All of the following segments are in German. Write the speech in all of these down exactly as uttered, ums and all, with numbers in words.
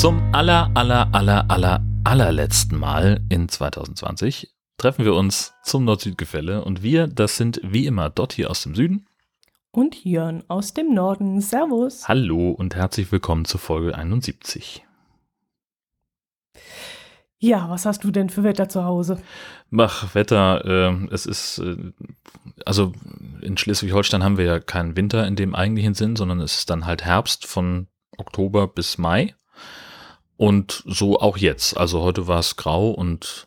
Zum aller, aller, aller, aller, allerletzten Mal in zwanzig zwanzig treffen wir uns zum Nord-Süd-Gefälle und wir, das sind wie immer Dotti aus dem Süden und Jörn aus dem Norden. Servus. Hallo und herzlich willkommen zur Folge einundsiebzig. Ja, was hast du denn für Wetter zu Hause? Ach, Wetter, äh, es ist, äh, also in Schleswig-Holstein haben wir ja keinen Winter in dem eigentlichen Sinn, sondern es ist dann halt Herbst von Oktober bis Mai und so auch jetzt. Also heute war es grau und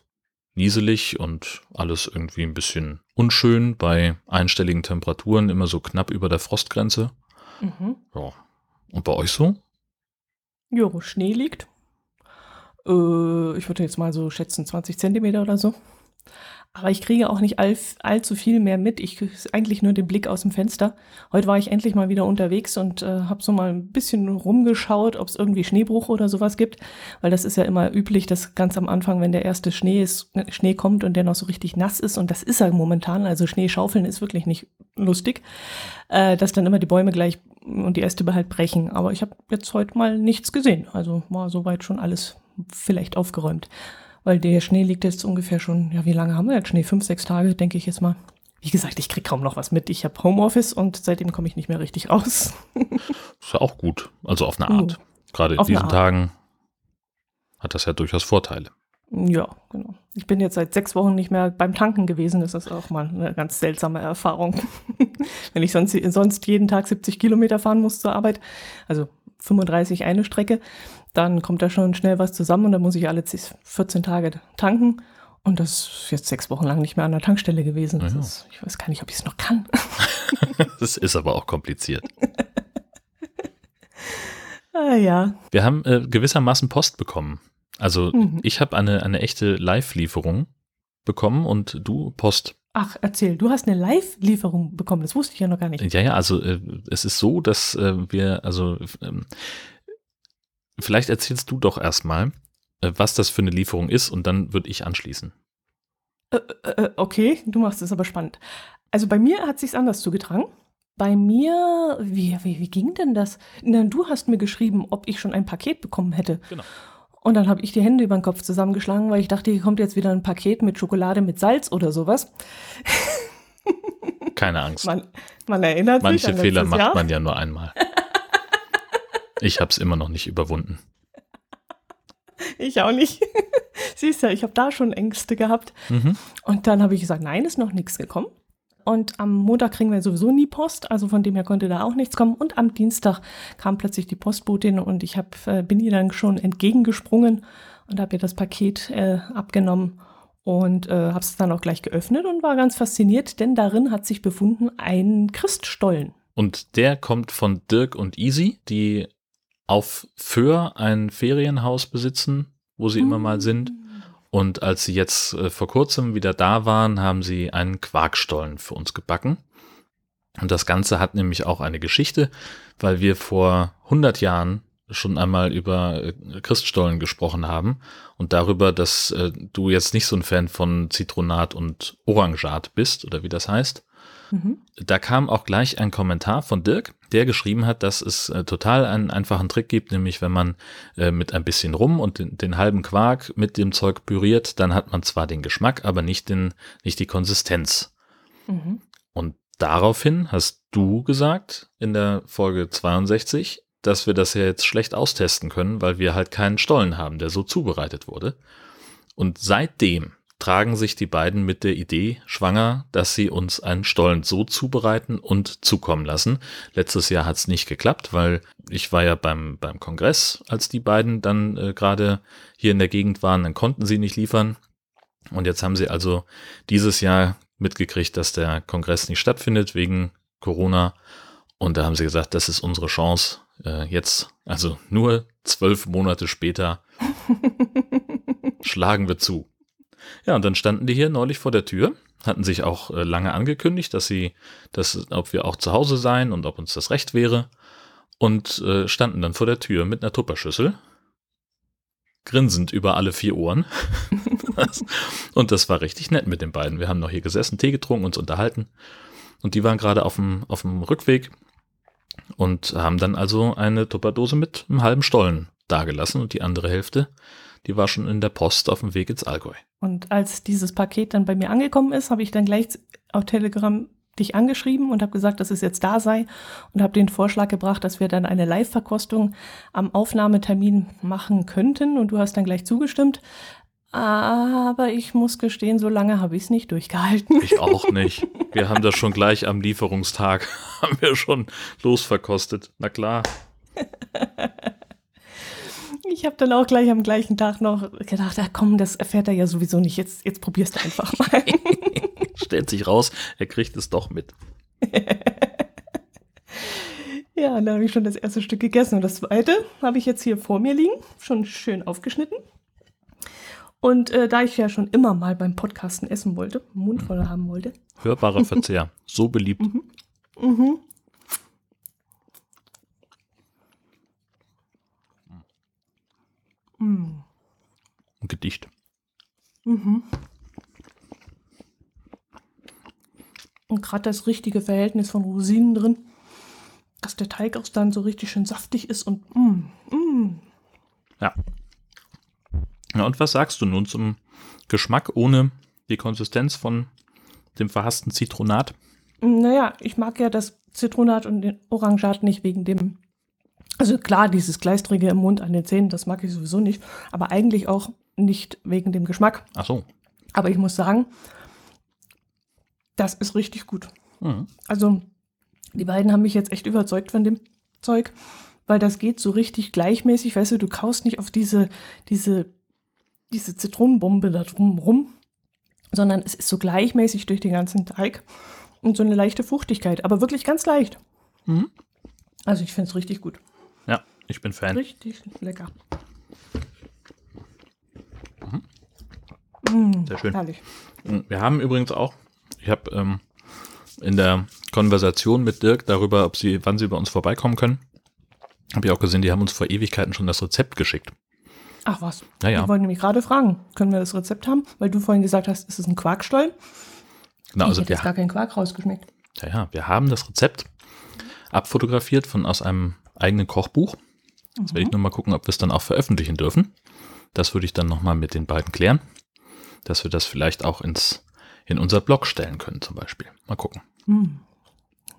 nieselig und alles irgendwie ein bisschen unschön bei einstelligen Temperaturen, immer so knapp über der Frostgrenze. Mhm. Ja. Und bei euch so? Jo, Schnee liegt. Ich würde jetzt mal so schätzen, zwanzig Zentimeter oder so. Aber ich kriege auch nicht all, allzu viel mehr mit. Ich kriege eigentlich nur den Blick aus dem Fenster. Heute war ich endlich mal wieder unterwegs und äh, habe so mal ein bisschen rumgeschaut, ob es irgendwie Schneebruch oder sowas gibt. Weil das ist ja immer üblich, dass ganz am Anfang, wenn der erste Schnee ist, Schnee kommt und der noch so richtig nass ist. Und das ist er momentan. Also Schneeschaufeln ist wirklich nicht lustig. Äh, dass dann immer die Bäume gleich und die Äste halt brechen. Aber ich habe jetzt heute mal nichts gesehen. Also war soweit schon alles vielleicht aufgeräumt, weil der Schnee liegt jetzt ungefähr schon, ja wie lange haben wir jetzt Schnee? Fünf, sechs Tage, denke ich jetzt mal. Wie gesagt, ich kriege kaum noch was mit. Ich habe Homeoffice und seitdem komme ich nicht mehr richtig raus. Ist ja auch gut, also auf eine Art. Mhm. Gerade in diesen Tagen hat das ja durchaus Vorteile. Ja, genau. Ich bin jetzt seit sechs Wochen nicht mehr beim Tanken gewesen. Das ist auch mal eine ganz seltsame Erfahrung. Wenn ich sonst, sonst jeden Tag siebzig Kilometer fahren muss zur Arbeit, also fünfunddreißig eine Strecke, dann kommt da schon schnell was zusammen und dann muss ich alle vierzehn Tage tanken. Und das ist jetzt sechs Wochen lang nicht mehr an der Tankstelle gewesen. Das ja. ist, ich weiß gar nicht, ob ich es noch kann. Das ist aber auch kompliziert. ah, ja. Wir haben äh, gewissermaßen Post bekommen. Also mhm. ich habe eine, eine echte Live-Lieferung bekommen und du Post. Ach, erzähl, du hast eine Live-Lieferung bekommen, das wusste ich ja noch gar nicht. Ja, ja, also äh, es ist so, dass äh, wir, also ähm, vielleicht erzählst du doch erstmal, äh, was das für eine Lieferung ist und dann würde ich anschließen. Äh, äh, okay, du machst es aber spannend. Also bei mir hat es sich anders zugetragen. Bei mir, wie, wie, wie ging denn das? Na, du hast mir geschrieben, ob ich schon ein Paket bekommen hätte. Genau. Und dann habe ich die Hände über den Kopf zusammengeschlagen, weil ich dachte, hier kommt jetzt wieder ein Paket mit Schokolade mit Salz oder sowas. Keine Angst. Man, man erinnert Manche sich an Manche Fehler macht Jahr. man ja nur einmal. Ich habe es immer noch nicht überwunden. Ich auch nicht. Siehst du, ich habe da schon Ängste gehabt. Mhm. Und dann habe ich gesagt, nein, ist noch nichts gekommen. Und am Montag kriegen wir sowieso nie Post, also von dem her konnte da auch nichts kommen. Und am Dienstag kam plötzlich die Postbotin und ich hab, äh, bin ihr dann schon entgegengesprungen und habe ihr das Paket äh, abgenommen und äh, habe es dann auch gleich geöffnet und war ganz fasziniert, denn darin hat sich befunden ein Christstollen. Und der kommt von Dirk und Isi, die auf Föhr ein Ferienhaus besitzen, wo sie hm. immer mal sind. Und als sie jetzt äh, vor kurzem wieder da waren, haben sie einen Quarkstollen für uns gebacken. Und das Ganze hat nämlich auch eine Geschichte, weil wir vor hundert Jahren schon einmal über äh, Christstollen gesprochen haben und darüber, dass äh, du jetzt nicht so ein Fan von Zitronat und Orangat bist oder wie das heißt. Mhm. Da kam auch gleich ein Kommentar von Dirk, der geschrieben hat, dass es äh, total einen einfachen Trick gibt, nämlich wenn man äh, mit ein bisschen Rum und den, den halben Quark mit dem Zeug püriert, dann hat man zwar den Geschmack, aber nicht, den, nicht die Konsistenz. Mhm. Und daraufhin hast du gesagt in der Folge zweiundsechzig, dass wir das ja jetzt schlecht austesten können, weil wir halt keinen Stollen haben, der so zubereitet wurde. Und seitdem tragen sich die beiden mit der Idee schwanger, dass sie uns einen Stollen so zubereiten und zukommen lassen. Letztes Jahr hat es nicht geklappt, weil ich war ja beim, beim Kongress, als die beiden dann äh, gerade hier in der Gegend waren, dann konnten sie nicht liefern. Und jetzt haben sie also dieses Jahr mitgekriegt, dass der Kongress nicht stattfindet wegen Corona. Und da haben sie gesagt, das ist unsere Chance. Äh, jetzt, also nur zwölf Monate später, schlagen wir zu. Ja, und dann standen die hier neulich vor der Tür, hatten sich auch äh, lange angekündigt, dass sie, dass, ob wir auch zu Hause seien und ob uns das recht wäre und äh, standen dann vor der Tür mit einer Tupperschüssel, grinsend über alle vier Ohren und das war richtig nett mit den beiden. Wir haben noch hier gesessen, Tee getrunken, uns unterhalten und die waren gerade auf dem, auf dem Rückweg und haben dann also eine Tupperdose mit einem halben Stollen dagelassen und die andere Hälfte, die war schon in der Post auf dem Weg ins Allgäu. Und als dieses Paket dann bei mir angekommen ist, habe ich dann gleich auf Telegram dich angeschrieben und habe gesagt, dass es jetzt da sei und habe den Vorschlag gebracht, dass wir dann eine Live-Verkostung am Aufnahmetermin machen könnten und du hast dann gleich zugestimmt. Aber ich muss gestehen, so lange habe ich es nicht durchgehalten. Ich auch nicht. Wir haben das schon gleich am Lieferungstag, haben wir schon losverkostet. Na klar. Ich habe dann auch gleich am gleichen Tag noch gedacht, ah, komm, das erfährt er ja sowieso nicht. Jetzt, jetzt probierst du einfach mal. Stellt sich raus, er kriegt es doch mit. Ja, da habe ich schon das erste Stück gegessen. Und das zweite habe ich jetzt hier vor mir liegen, schon schön aufgeschnitten. Und äh, da ich ja schon immer mal beim Podcasten essen wollte, Mund voll mhm. haben wollte. Hörbarer Verzehr, so beliebt. Mhm. Mhm. Mhm. Ein Gedicht. Mhm. Und gerade das richtige Verhältnis von Rosinen drin, dass der Teig auch dann so richtig schön saftig ist und mh, mh. Ja. Na und was sagst du nun zum Geschmack ohne die Konsistenz von dem verhassten Zitronat? Naja, ich mag ja das Zitronat und den Orangat nicht wegen dem, also klar, dieses Gleistrige im Mund an den Zähnen, das mag ich sowieso nicht, aber eigentlich auch nicht wegen dem Geschmack. Ach so. Aber ich muss sagen, das ist richtig gut. Mhm. Also die beiden haben mich jetzt echt überzeugt von dem Zeug, weil das geht so richtig gleichmäßig, weißt du, du kaust nicht auf diese, diese diese Zitronenbombe da drum rum, sondern es ist so gleichmäßig durch den ganzen Teig und so eine leichte Fruchtigkeit, aber wirklich ganz leicht. Mhm. Also ich finde es richtig gut. Ja, ich bin Fan. Richtig lecker. Mhm. Mmh, sehr schön. Herrlich. Wir haben übrigens auch, ich habe ähm, in der Konversation mit Dirk darüber, ob sie, wann sie bei uns vorbeikommen können, habe ich auch gesehen, die haben uns vor Ewigkeiten schon das Rezept geschickt. Ach was, ja, ja. Ich wollte nämlich gerade fragen, können wir das Rezept haben? Weil du vorhin gesagt hast, es ist ein Quarkstollen. Genau, also ich hätte jetzt gar keinen Quark rausgeschmeckt. Ja, ja, wir haben das Rezept abfotografiert von aus einem eigenen Kochbuch. Jetzt mhm. werde ich nur mal gucken, ob wir es dann auch veröffentlichen dürfen. Das würde ich dann nochmal mit den beiden klären, dass wir das vielleicht auch ins, in unser Blog stellen können zum Beispiel. Mal gucken. Mhm.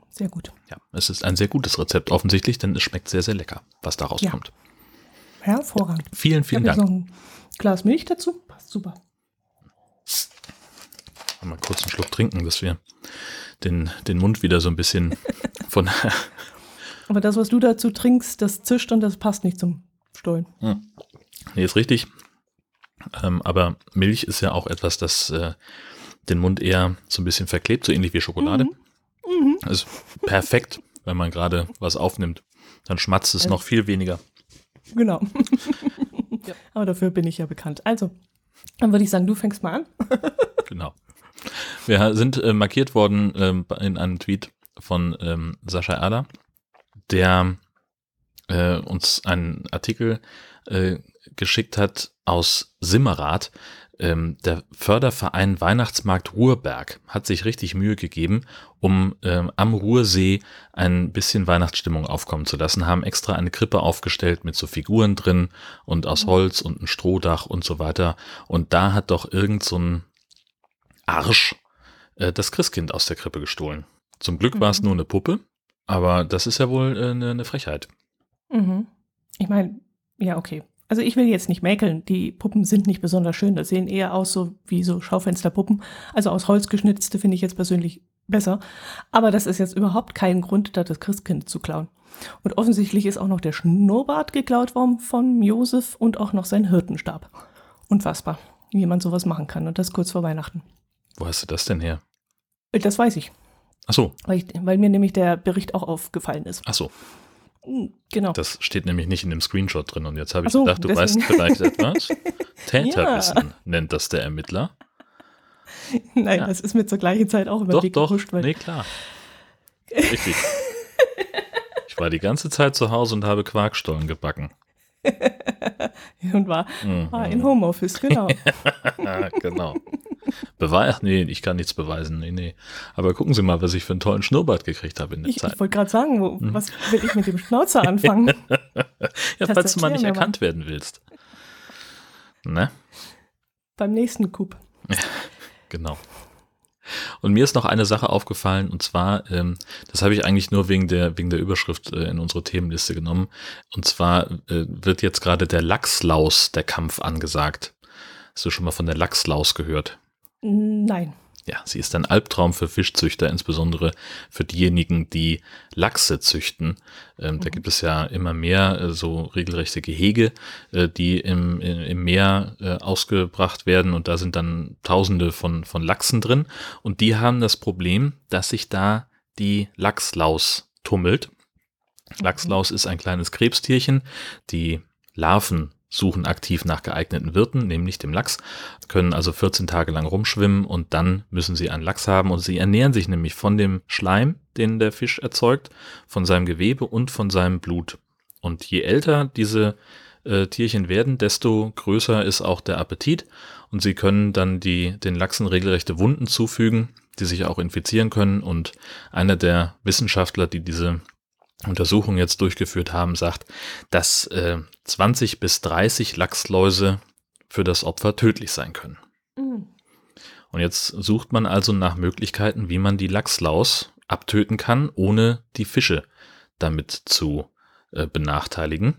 Sehr gut. Ja, es ist ein sehr gutes Rezept offensichtlich, denn es schmeckt sehr, sehr lecker, was da rauskommt. Ja. Hervorragend. Vielen, vielen Dank. Ich habe noch ein Glas Milch dazu. Passt super. Mal kurz einen Schluck trinken, dass wir den, den Mund wieder so ein bisschen von... Aber das, was du dazu trinkst, das zischt und das passt nicht zum Stollen. Hm. Nee, ist richtig. Ähm, aber Milch ist ja auch etwas, das äh, den Mund eher so ein bisschen verklebt, so ähnlich wie Schokolade. Mhm. Mhm. Also perfekt, wenn man gerade was aufnimmt. Dann schmatzt es also noch viel weniger. Genau. Ja. Aber dafür bin ich ja bekannt. Also, dann würde ich sagen, du fängst mal an. Genau. Wir sind äh, markiert worden ähm, in einem Tweet von ähm, Sascha Erder, der äh, uns einen Artikel äh, geschickt hat aus Simmerath. Ähm, der Förderverein Weihnachtsmarkt Ruhrberg hat sich richtig Mühe gegeben, um ähm, am Ruhrsee ein bisschen Weihnachtsstimmung aufkommen zu lassen, haben extra eine Krippe aufgestellt mit so Figuren drin und aus Holz und ein Strohdach und so weiter. Und da hat doch irgend so ein Arsch äh, das Christkind aus der Krippe gestohlen. Zum Glück mhm. war es nur eine Puppe, aber das ist ja wohl äh, eine, eine Frechheit. Mhm. Ich meine, ja, okay. Also ich will jetzt nicht mäkeln, die Puppen sind nicht besonders schön, das sehen eher aus so wie so Schaufensterpuppen, also aus Holz geschnitzte finde ich jetzt persönlich besser, aber das ist jetzt überhaupt kein Grund, da das Christkind zu klauen. Und offensichtlich ist auch noch der Schnurrbart geklaut worden von Josef und auch noch sein Hirtenstab. Unfassbar, wie jemand sowas machen kann und das kurz vor Weihnachten. Wo hast du das denn her? Das weiß ich. Ach so. Weil, ich, weil mir nämlich der Bericht auch aufgefallen ist. Ach so. Genau. Das steht nämlich nicht in dem Screenshot drin und jetzt habe ich so, gedacht, du deswegen. Weißt vielleicht etwas. Täterwissen ja. nennt das der Ermittler. Nein, ja. das ist mir zur gleichen Zeit auch über den Weg gehuscht. Doch, doch, nee, klar. Richtig. Ich war die ganze Zeit zu Hause und habe Quarkstollen gebacken. und war, mhm. war in Homeoffice, genau. Genau. Beweis? Nee, ich kann nichts beweisen. Nee, nee. Aber gucken Sie mal, was ich für einen tollen Schnurrbart gekriegt habe in der ich, Zeit. Ich wollte gerade sagen, wo, mhm. was will ich mit dem Schnauzer anfangen? Ja, falls du mal nicht erkannt mal. werden willst. Ne? Beim nächsten Coup. Genau. Und mir ist noch eine Sache aufgefallen, und zwar, ähm, das habe ich eigentlich nur wegen der, wegen der Überschrift äh, in unsere Themenliste genommen, und zwar äh, wird jetzt gerade der Lachslaus der Kampf angesagt. Hast du schon mal von der Lachslaus gehört? Nein. Ja, sie ist ein Albtraum für Fischzüchter, insbesondere für diejenigen, die Lachse züchten. Ähm, mhm. Da gibt es ja immer mehr äh, so regelrechte Gehege, äh, die im, im Meer äh, ausgebracht werden, und da sind dann Tausende von, von Lachsen drin, und die haben das Problem, dass sich da die Lachslaus tummelt. Mhm. Lachslaus ist ein kleines Krebstierchen, die Larven suchen aktiv nach geeigneten Wirten, nämlich dem Lachs, können also vierzehn Tage lang rumschwimmen, und dann müssen sie einen Lachs haben, und sie ernähren sich nämlich von dem Schleim, den der Fisch erzeugt, von seinem Gewebe und von seinem Blut. Und je älter diese äh, Tierchen werden, desto größer ist auch der Appetit, und sie können dann die, den Lachsen regelrechte Wunden zufügen, die sich auch infizieren können, und einer der Wissenschaftler, die diese Untersuchungen jetzt durchgeführt haben, sagt, dass äh, zwanzig bis dreißig Lachsläuse für das Opfer tödlich sein können. Mhm. Und jetzt sucht man also nach Möglichkeiten, wie man die Lachslaus abtöten kann, ohne die Fische damit zu äh, benachteiligen.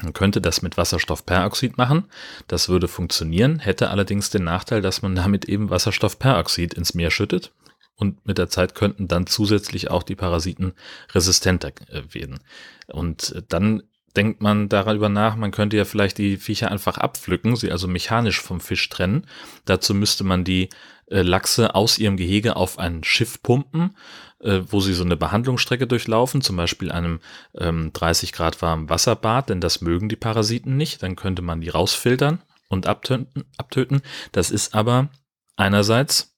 Man könnte das mit Wasserstoffperoxid machen, das würde funktionieren, hätte allerdings den Nachteil, dass man damit eben Wasserstoffperoxid ins Meer schüttet. Und mit der Zeit könnten dann zusätzlich auch die Parasiten resistenter werden. Und dann denkt man darüber nach, man könnte ja vielleicht die Viecher einfach abpflücken, sie also mechanisch vom Fisch trennen. Dazu müsste man die Lachse aus ihrem Gehege auf ein Schiff pumpen, wo sie so eine Behandlungsstrecke durchlaufen, zum Beispiel einem dreißig Grad warmen Wasserbad, denn das mögen die Parasiten nicht. Dann könnte man die rausfiltern und abtöten. Das ist aber einerseits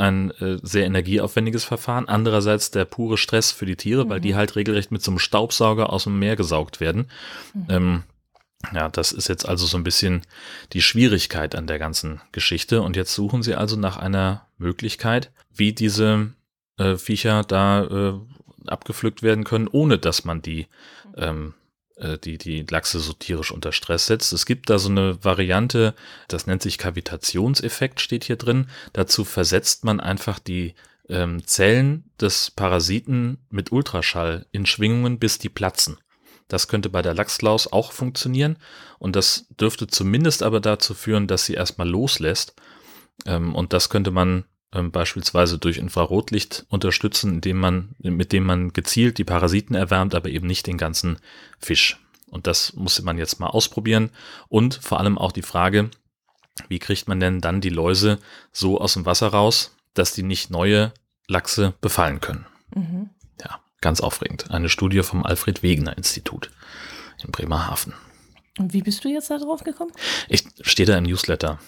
ein äh, sehr energieaufwendiges Verfahren. Andererseits der pure Stress für die Tiere, mhm. weil die halt regelrecht mit so einem Staubsauger aus dem Meer gesaugt werden. Mhm. Ähm, ja, das ist jetzt also so ein bisschen die Schwierigkeit an der ganzen Geschichte. Und jetzt suchen sie also nach einer Möglichkeit, wie diese äh, Viecher da äh, abgepflückt werden können, ohne dass man die ähm, Die, die Lachse so tierisch unter Stress setzt. Es gibt da so eine Variante, das nennt sich Kavitationseffekt, steht hier drin. Dazu versetzt man einfach die ähm, Zellen des Parasiten mit Ultraschall in Schwingungen, bis die platzen. Das könnte bei der Lachslaus auch funktionieren, und das dürfte zumindest aber dazu führen, dass sie erstmal loslässt. Ähm, und das könnte man ähm, beispielsweise durch Infrarotlicht unterstützen, indem man, mit dem man gezielt die Parasiten erwärmt, aber eben nicht den ganzen Fisch. Und das musste man jetzt mal ausprobieren. Und vor allem auch die Frage, wie kriegt man denn dann die Läuse so aus dem Wasser raus, dass die nicht neue Lachse befallen können. Mhm. Ja, ganz aufregend. Eine Studie vom Alfred-Wegener-Institut in Bremerhaven. Und wie bist du jetzt da drauf gekommen? Ich stehe da im Newsletter.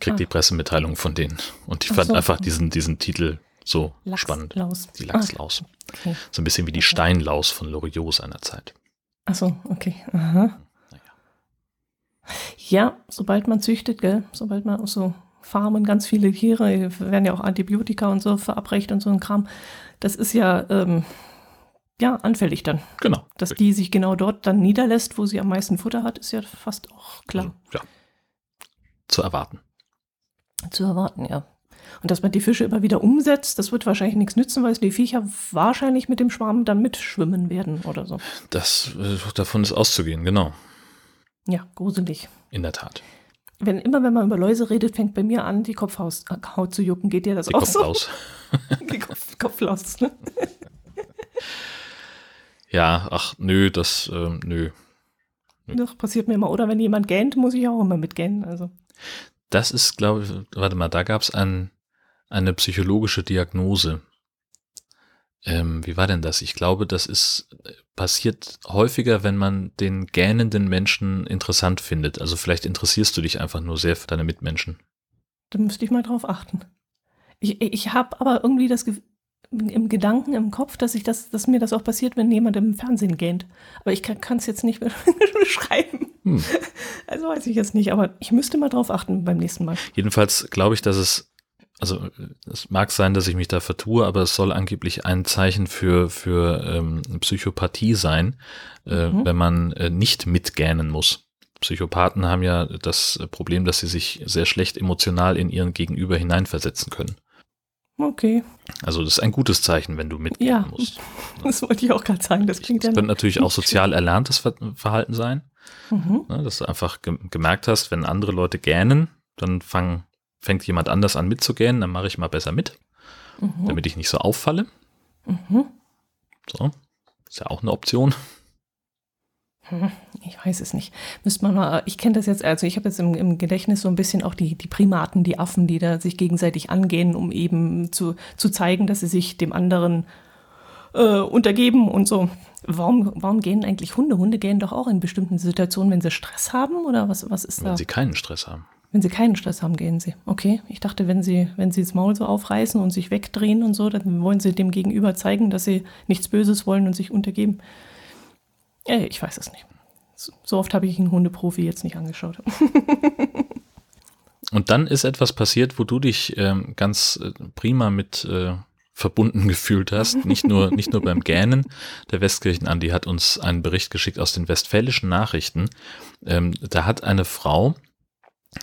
Krieg ah. die Pressemitteilung von denen. Und ich Ach fand so. einfach diesen, diesen Titel so Lachs spannend. Laus. Die Lachslaus. Okay. Okay. So ein bisschen wie die okay. Steinlaus von Loriot seiner Zeit. Ach so, okay. Aha. Ja. ja, sobald man züchtet, gell, sobald man auf so Farmen ganz viele Tiere, werden ja auch Antibiotika und so verabreicht und so ein Kram. Das ist ja, ähm, ja anfällig dann. Genau. Dass die sich genau dort dann niederlässt, wo sie am meisten Futter hat, ist ja fast auch klar. Also, ja, zu erwarten. Zu erwarten, ja. Und dass man die Fische immer wieder umsetzt, das wird wahrscheinlich nichts nützen, weil die Viecher wahrscheinlich mit dem Schwarm dann mitschwimmen werden oder so. Das, davon ist auszugehen, genau. Ja, gruselig. In der Tat. Wenn immer, wenn man über Läuse redet, fängt bei mir an, die Kopfhaut äh, zu jucken. Geht dir das die auch Kopflaus. so? Die Kopflaus. Kopflaus, ne? Ja, ach, nö, das, ähm, nö. nö. Doch, passiert mir immer. Oder wenn jemand gähnt, muss ich auch immer mit gähnen, also. Das ist, glaube ich, warte mal, da gab es ein, eine psychologische Diagnose. Ähm, wie war denn das? Ich glaube, das ist passiert häufiger, wenn man den gähnenden Menschen interessant findet. Also vielleicht interessierst du dich einfach nur sehr für deine Mitmenschen. Da müsste ich mal drauf achten. Ich, ich habe aber irgendwie das Gefühl, im Gedanken, im Kopf, dass ich das, dass mir das auch passiert, wenn jemand im Fernsehen gähnt. Aber ich kann es jetzt nicht mehr beschreiben. Hm. Also weiß ich jetzt nicht, aber ich müsste mal drauf achten beim nächsten Mal. Jedenfalls glaube ich, dass es, also es mag sein, dass ich mich da vertue, aber es soll angeblich ein Zeichen für, für ähm, Psychopathie sein, äh, mhm. wenn man äh, nicht mitgähnen muss. Psychopathen haben ja das Problem, dass sie sich sehr schlecht emotional in ihren Gegenüber hineinversetzen können. Okay. Also das ist ein gutes Zeichen, wenn du mitgehen ja, musst. Das wollte ich auch gerade sagen. Das klingt das ja könnte natürlich auch sozial erlerntes Verhalten sein, mhm. ne, dass du einfach ge- gemerkt hast, wenn andere Leute gähnen, dann fang, fängt jemand anders an mitzugähnen, dann mache ich mal besser mit, mhm. damit ich nicht so auffalle. Mhm. So, ist ja auch eine Option. Ich weiß es nicht. Müsste man mal, ich kenne das jetzt, also ich habe jetzt im, im Gedächtnis so ein bisschen auch die, die Primaten, die Affen, die da sich gegenseitig angehen, um eben zu, zu zeigen, dass sie sich dem anderen äh, untergeben und so. Warum, warum gähnen eigentlich Hunde? Hunde gähnen doch auch in bestimmten Situationen, wenn sie Stress haben oder was, was ist da? Wenn sie keinen Stress haben. Wenn sie keinen Stress haben, gähnen sie. Okay, ich dachte, wenn sie, wenn sie das Maul so aufreißen und sich wegdrehen und so, dann wollen sie dem Gegenüber zeigen, dass sie nichts Böses wollen und sich untergeben. Ich weiß es nicht. So oft habe ich einen Hundeprofi jetzt nicht angeschaut. Und dann ist etwas passiert, wo du dich ähm, ganz äh, prima mit äh, verbunden gefühlt hast. Nicht nur, nicht nur beim Gähnen. Der Westkirchen-Andi hat uns einen Bericht geschickt aus den Westfälischen Nachrichten. Ähm, da hat eine Frau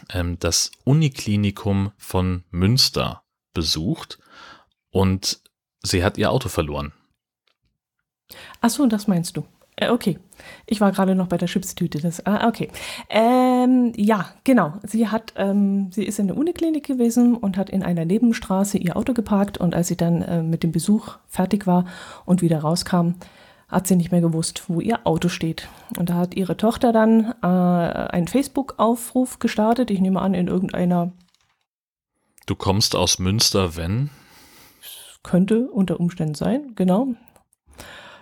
ähm, das Uniklinikum von Münster besucht und sie hat ihr Auto verloren. Ach so, das meinst du. Okay, ich war gerade noch bei der Chipstüte. Das, ah, okay, ähm, ja, genau. Sie hat, ähm, sie ist in der Uniklinik gewesen und hat in einer Nebenstraße ihr Auto geparkt. Und als sie dann äh, mit dem Besuch fertig war und wieder rauskam, hat sie nicht mehr gewusst, wo ihr Auto steht. Und da hat ihre Tochter dann äh, einen Facebook-Aufruf gestartet. Ich nehme an, in irgendeiner... Du kommst aus Münster, wenn? Könnte unter Umständen sein, genau.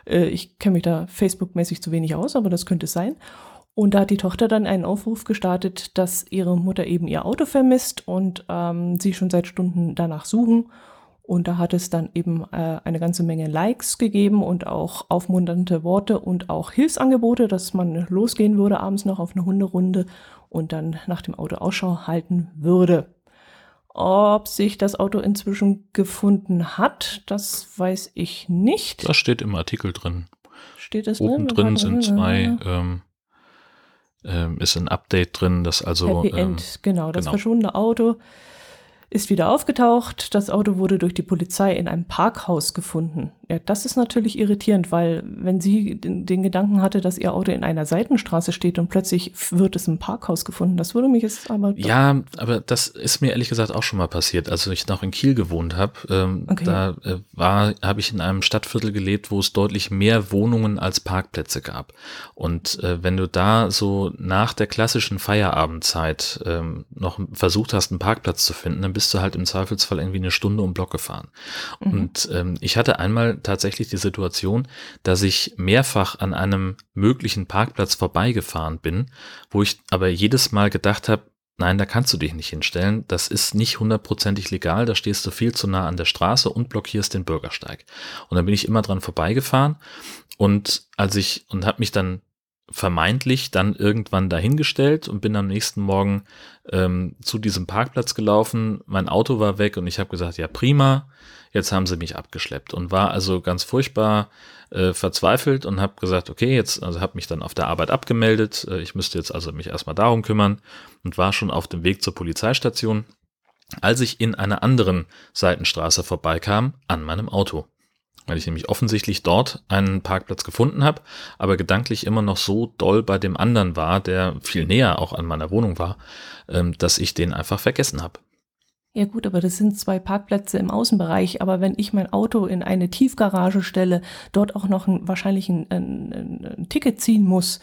Ich kenne mich da Facebook-mäßig zu wenig aus, aber das könnte es sein. Und da hat die Tochter dann einen Aufruf gestartet, dass ihre Mutter eben ihr Auto vermisst und ähm, sie schon seit Stunden danach suchen. Und da hat es dann eben äh, eine ganze Menge Likes gegeben und auch aufmunternde Worte und auch Hilfsangebote, dass man losgehen würde abends noch auf eine Hunderunde und dann nach dem Auto Ausschau halten würde. Ob sich das Auto inzwischen gefunden hat, das weiß ich nicht. Das steht im Artikel drin. Steht es oben drin? Oben drin sind zwei, ähm, ähm, ist ein Update drin, das also... Happy End, ähm, genau. Das genau. verschwundene Auto ist wieder aufgetaucht. Das Auto wurde durch die Polizei in einem Parkhaus gefunden. Ja, das ist natürlich irritierend, weil wenn sie den, den Gedanken hatte, dass ihr Auto in einer Seitenstraße steht und plötzlich wird es im Parkhaus gefunden, das würde mich jetzt aber... Ja, aber das ist mir ehrlich gesagt auch schon mal passiert, als ich noch in Kiel gewohnt habe. Ähm, okay. Da äh, war, habe ich in einem Stadtviertel gelebt, wo es deutlich mehr Wohnungen als Parkplätze gab. Und äh, wenn du da so nach der klassischen Feierabendzeit äh, noch versucht hast, einen Parkplatz zu finden, dann bist du halt im Zweifelsfall irgendwie eine Stunde um Block gefahren. Mhm. Und ähm, ich hatte einmal tatsächlich die Situation, dass ich mehrfach an einem möglichen Parkplatz vorbeigefahren bin, wo ich aber jedes Mal gedacht habe, nein, da kannst du dich nicht hinstellen, das ist nicht hundertprozentig legal, da stehst du viel zu nah an der Straße und blockierst den Bürgersteig. Und dann bin ich immer dran vorbeigefahren und als ich und habe mich dann vermeintlich dann irgendwann dahingestellt und bin am nächsten Morgen ähm, zu diesem Parkplatz gelaufen, mein Auto war weg und ich habe gesagt, ja prima, jetzt haben sie mich abgeschleppt und war also ganz furchtbar äh, verzweifelt und habe gesagt, okay, jetzt, also habe mich dann auf der Arbeit abgemeldet, äh, ich müsste jetzt also mich erstmal darum kümmern und war schon auf dem Weg zur Polizeistation, als ich in einer anderen Seitenstraße vorbeikam an meinem Auto. Weil ich nämlich offensichtlich dort einen Parkplatz gefunden habe, aber gedanklich immer noch so doll bei dem anderen war, der viel näher auch an meiner Wohnung war, dass ich den einfach vergessen habe. Ja gut, aber das sind zwei Parkplätze im Außenbereich, aber wenn ich mein Auto in eine Tiefgarage stelle, dort auch noch ein, wahrscheinlich ein, ein, ein Ticket ziehen muss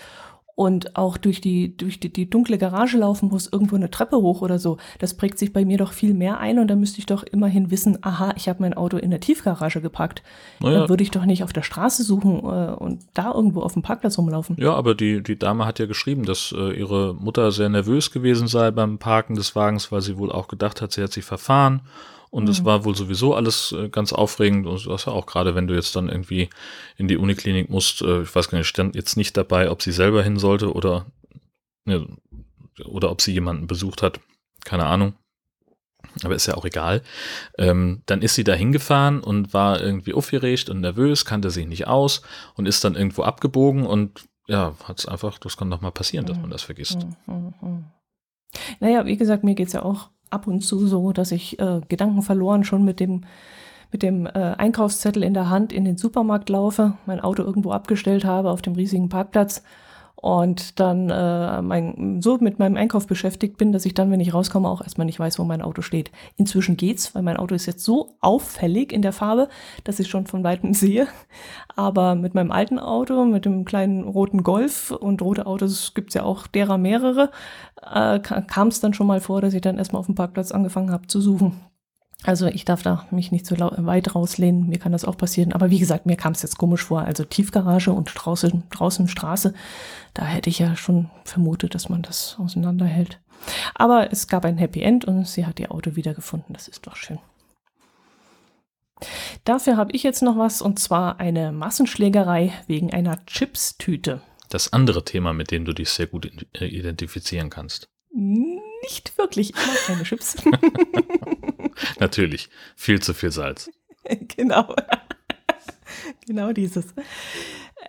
und auch durch die, durch die, die dunkle Garage laufen muss, irgendwo eine Treppe hoch oder so, das prägt sich bei mir doch viel mehr ein und da müsste ich doch immerhin wissen, aha, ich habe mein Auto in der Tiefgarage geparkt. Naja. Dann würde ich doch nicht auf der Straße suchen äh, und da irgendwo auf dem Parkplatz rumlaufen. Ja, aber die, die Dame hat ja geschrieben, dass äh, ihre Mutter sehr nervös gewesen sei beim Parken des Wagens, weil sie wohl auch gedacht hat, sie hat sich verfahren Und es mhm. war wohl sowieso alles ganz aufregend. Und das ja auch gerade, wenn du jetzt dann irgendwie in die Uniklinik musst, ich weiß gar nicht, stand jetzt nicht dabei, ob sie selber hin sollte oder, oder ob sie jemanden besucht hat. Keine Ahnung. Aber ist ja auch egal. Ähm, dann ist sie da hingefahren und war irgendwie aufgeregt und nervös, kannte sich nicht aus und ist dann irgendwo abgebogen und ja, hat es einfach, das kann doch mal passieren, dass man das vergisst. Naja, wie gesagt, mir geht es ja auch ab und zu so, dass ich äh, Gedanken verloren schon mit dem, mit dem äh, Einkaufszettel in der Hand in den Supermarkt laufe, mein Auto irgendwo abgestellt habe auf dem riesigen Parkplatz und dann äh, mein, so mit meinem Einkauf beschäftigt bin, dass ich dann, wenn ich rauskomme, auch erstmal nicht weiß, wo mein Auto steht. Inzwischen geht's, weil mein Auto ist jetzt so auffällig in der Farbe, dass ich schon von Weitem sehe. Aber mit meinem alten Auto, mit dem kleinen roten Golf, und rote Autos gibt's ja auch derer mehrere, äh, kam es dann schon mal vor, dass ich dann erstmal auf dem Parkplatz angefangen habe zu suchen. Also ich darf da mich nicht so weit rauslehnen, mir kann das auch passieren. Aber wie gesagt, mir kam es jetzt komisch vor. Also Tiefgarage und draußen, draußen Straße, da hätte ich ja schon vermutet, dass man das auseinanderhält. Aber es gab ein Happy End und sie hat ihr Auto wiedergefunden. Das ist doch schön. Dafür habe ich jetzt noch was, und zwar eine Massenschlägerei wegen einer Chipstüte. Das andere Thema, mit dem du dich sehr gut identifizieren kannst. Nicht wirklich, ich mag keine Chips. Natürlich, viel zu viel Salz. Genau, genau dieses.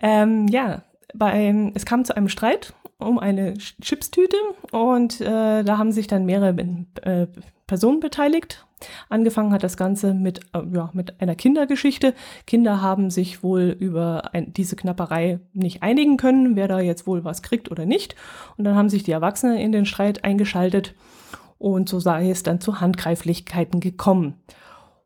Ähm, ja, bei, es kam zu einem Streit um eine Chipstüte und äh, da haben sich dann mehrere äh, Personen beteiligt. Angefangen hat das Ganze mit, äh, ja, mit einer Kindergeschichte. Kinder haben sich wohl über ein, diese Knapperei nicht einigen können, wer da jetzt wohl was kriegt oder nicht. Und dann haben sich die Erwachsenen in den Streit eingeschaltet. Und so sei es dann zu Handgreiflichkeiten gekommen.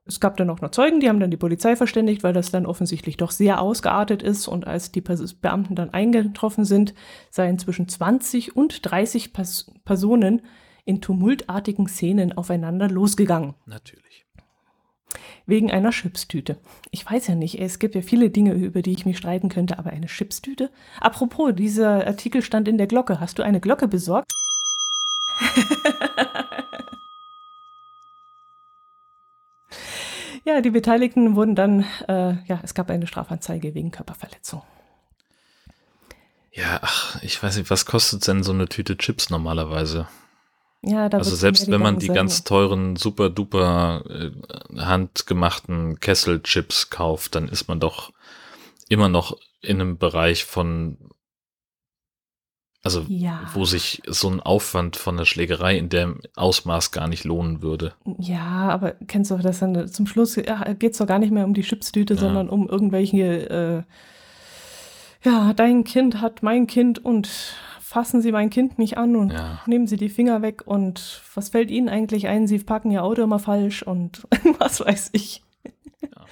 Es gab dann auch noch Zeugen, die haben dann die Polizei verständigt, weil das dann offensichtlich doch sehr ausgeartet ist. Und als die Beamten dann eingetroffen sind, seien zwischen zwanzig und dreißig Pers- Personen in tumultartigen Szenen aufeinander losgegangen. Natürlich. Wegen einer Chipstüte. Ich weiß ja nicht, es gibt ja viele Dinge, über die ich mich streiten könnte, aber eine Chipstüte? Apropos, dieser Artikel stand in der Glocke. Hast du eine Glocke besorgt? Ja, die Beteiligten wurden dann, äh, ja, es gab eine Strafanzeige wegen Körperverletzung. Ja, ach, ich weiß nicht, was kostet denn so eine Tüte Chips normalerweise? Ja, da also selbst wenn man die ganz teuren, super duper äh, handgemachten Kesselchips kauft, dann ist man doch immer noch in einem Bereich von, also ja, wo sich so ein Aufwand von der Schlägerei in dem Ausmaß gar nicht lohnen würde. Ja, aber kennst du das dann, zum Schluss geht es doch gar nicht mehr um die Chipstüte, ja, sondern um irgendwelche, äh, ja, dein Kind hat mein Kind und fassen Sie mein Kind nicht an und ja, nehmen Sie die Finger weg und was fällt Ihnen eigentlich ein, Sie packen Ihr Auto immer falsch und was weiß ich. Ja.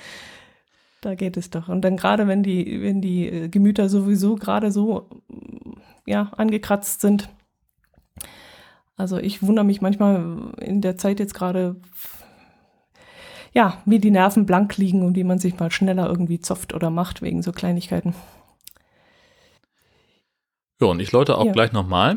Da geht es doch. Und dann gerade, wenn die, wenn die Gemüter sowieso gerade so, ja, angekratzt sind. Also ich wundere mich manchmal in der Zeit jetzt gerade, ja, wie die Nerven blank liegen und wie man sich mal schneller irgendwie zopft oder macht wegen so Kleinigkeiten. Ja, und ich läute auch ja. gleich nochmal,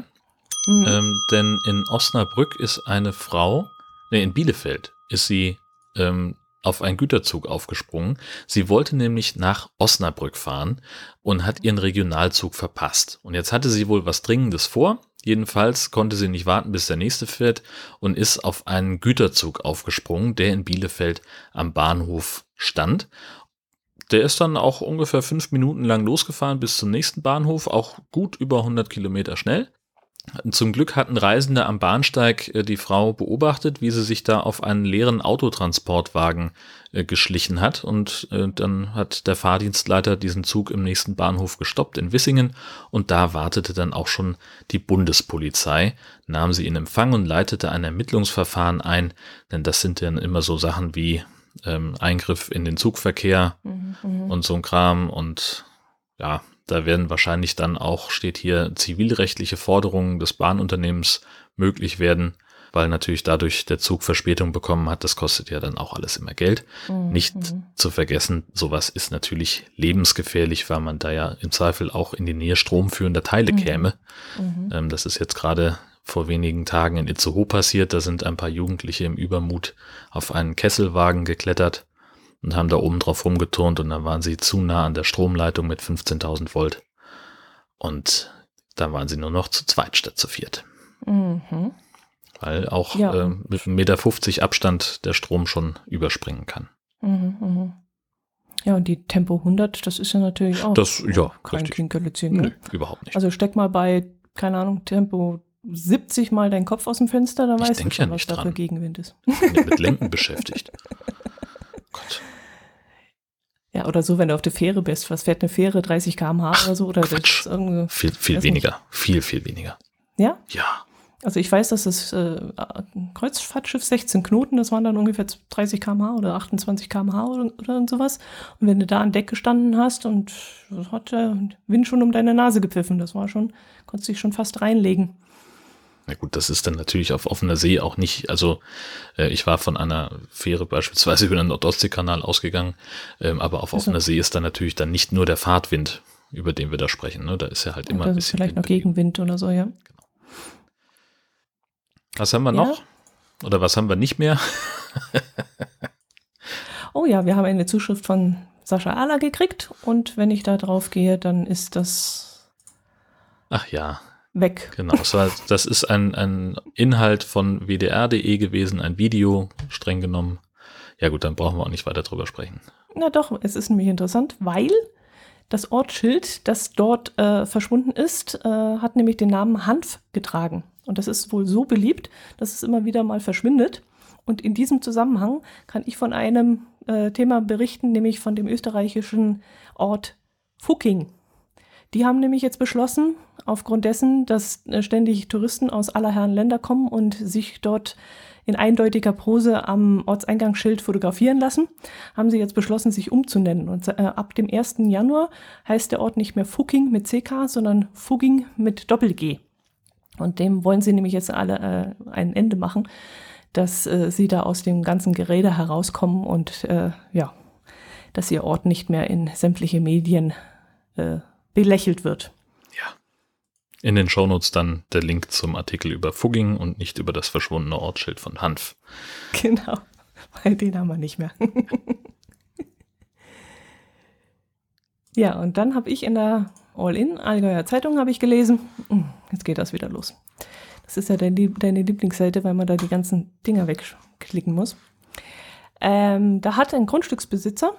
mhm. ähm, denn in Osnabrück ist eine Frau, nee, in Bielefeld ist sie ähm, auf einen Güterzug aufgesprungen. Sie wollte nämlich nach Osnabrück fahren und hat ihren Regionalzug verpasst. Und jetzt hatte sie wohl was Dringendes vor. Jedenfalls konnte sie nicht warten, bis der nächste fährt und ist auf einen Güterzug aufgesprungen, der in Bielefeld am Bahnhof stand. Der ist dann auch ungefähr fünf Minuten lang losgefahren bis zum nächsten Bahnhof, auch gut über hundert Kilometer schnell. Zum Glück hatten Reisende am Bahnsteig äh, die Frau beobachtet, wie sie sich da auf einen leeren Autotransportwagen äh, geschlichen hat. Und äh, dann hat der Fahrdienstleiter diesen Zug im nächsten Bahnhof gestoppt in Wissingen. Und da wartete dann auch schon die Bundespolizei, nahm sie in Empfang und leitete ein Ermittlungsverfahren ein. Denn das sind dann immer so Sachen wie ähm, Eingriff in den Zugverkehr mhm, und so ein Kram und ja. Da werden wahrscheinlich dann auch, steht hier, zivilrechtliche Forderungen des Bahnunternehmens möglich werden, weil natürlich dadurch der Zug Verspätung bekommen hat. Das kostet ja dann auch alles immer Geld. Mhm. Nicht zu vergessen, sowas ist natürlich lebensgefährlich, weil man da ja im Zweifel auch in die Nähe stromführender Teile mhm. käme. Mhm. Ähm, das ist jetzt gerade vor wenigen Tagen in Itzehoe passiert. Da sind ein paar Jugendliche im Übermut auf einen Kesselwagen geklettert und haben da oben drauf rumgeturnt und dann waren sie zu nah an der Stromleitung mit fünfzehntausend Volt. Und dann waren sie nur noch zu zweit statt zu viert. Mhm. Weil auch ja. äh, mit eins Komma fünfzig Meter Abstand der Strom schon überspringen kann. Mhm, mhm. Ja, und die Tempo hundert, das ist ja natürlich auch das, ja, kein Klinkerlitzchen. Ne? Nee, überhaupt nicht. Also steck mal bei, keine Ahnung, Tempo siebzig mal deinen Kopf aus dem Fenster, da ich weißt du schon, ja was da für Gegenwind ist. Ich bin ja mit Lenken beschäftigt. Gott. Ja, oder so, wenn du auf der Fähre bist. Was fährt eine Fähre? dreißig Kilometer pro Stunde Ach, oder so? Oder Quatsch. Irgendwie, viel, viel weniger. Nicht. Viel, viel weniger. Ja? Ja. Also ich weiß, dass das äh, Kreuzfahrtschiff sechzehn Knoten, das waren dann ungefähr dreißig Kilometer pro Stunde oder achtundzwanzig Kilometer pro Stunde oder, oder und sowas. Und wenn du da an Deck gestanden hast und hat der Wind schon um deine Nase gepfiffen, das war schon, konntest dich schon fast reinlegen. Na gut, das ist dann natürlich auf offener See auch nicht, also äh, ich war von einer Fähre beispielsweise über den Nord-Ostsee-Kanal ausgegangen, ähm, aber auf also, offener See ist dann natürlich dann nicht nur der Fahrtwind, über den wir da sprechen, ne? Da ist ja halt immer ein bisschen vielleicht noch Gegenwind oder so, ja. Genau. Was haben wir noch? Ja. Oder was haben wir nicht mehr? Oh ja, wir haben eine Zuschrift von Sascha Erder gekriegt und wenn ich da drauf gehe, dann ist das Ach ja. weg. Genau, das, war, das ist ein, ein Inhalt von w d r punkt d e gewesen, ein Video, streng genommen. Ja gut, dann brauchen wir auch nicht weiter drüber sprechen. Na doch, es ist nämlich interessant, weil das Ortsschild, das dort äh, verschwunden ist, äh, hat nämlich den Namen Hanf getragen. Und das ist wohl so beliebt, dass es immer wieder mal verschwindet. Und in diesem Zusammenhang kann ich von einem äh, Thema berichten, nämlich von dem österreichischen Ort Fugging. Die haben nämlich jetzt beschlossen, aufgrund dessen, dass äh, ständig Touristen aus aller Herren Länder kommen und sich dort in eindeutiger Pose am Ortseingangsschild fotografieren lassen, haben sie jetzt beschlossen, sich umzunennen. Und äh, ab dem ersten Januar heißt der Ort nicht mehr Fugging mit C K, sondern Fugging mit Doppel-G. Und dem wollen sie nämlich jetzt alle äh, ein Ende machen, dass äh, sie da aus dem ganzen Gerede herauskommen und äh, ja, dass ihr Ort nicht mehr in sämtliche Medien äh, belächelt wird. Ja. In den Shownotes dann der Link zum Artikel über Fugging und nicht über das verschwundene Ortsschild von Hanf. Genau, weil den haben wir nicht mehr. Ja, und dann habe ich in der All-In, Allgäuer Zeitung habe ich gelesen. Jetzt geht das wieder los. Das ist ja deine Lieblingsseite, weil man da die ganzen Dinger wegklicken muss. Ähm, da hat ein Grundstücksbesitzer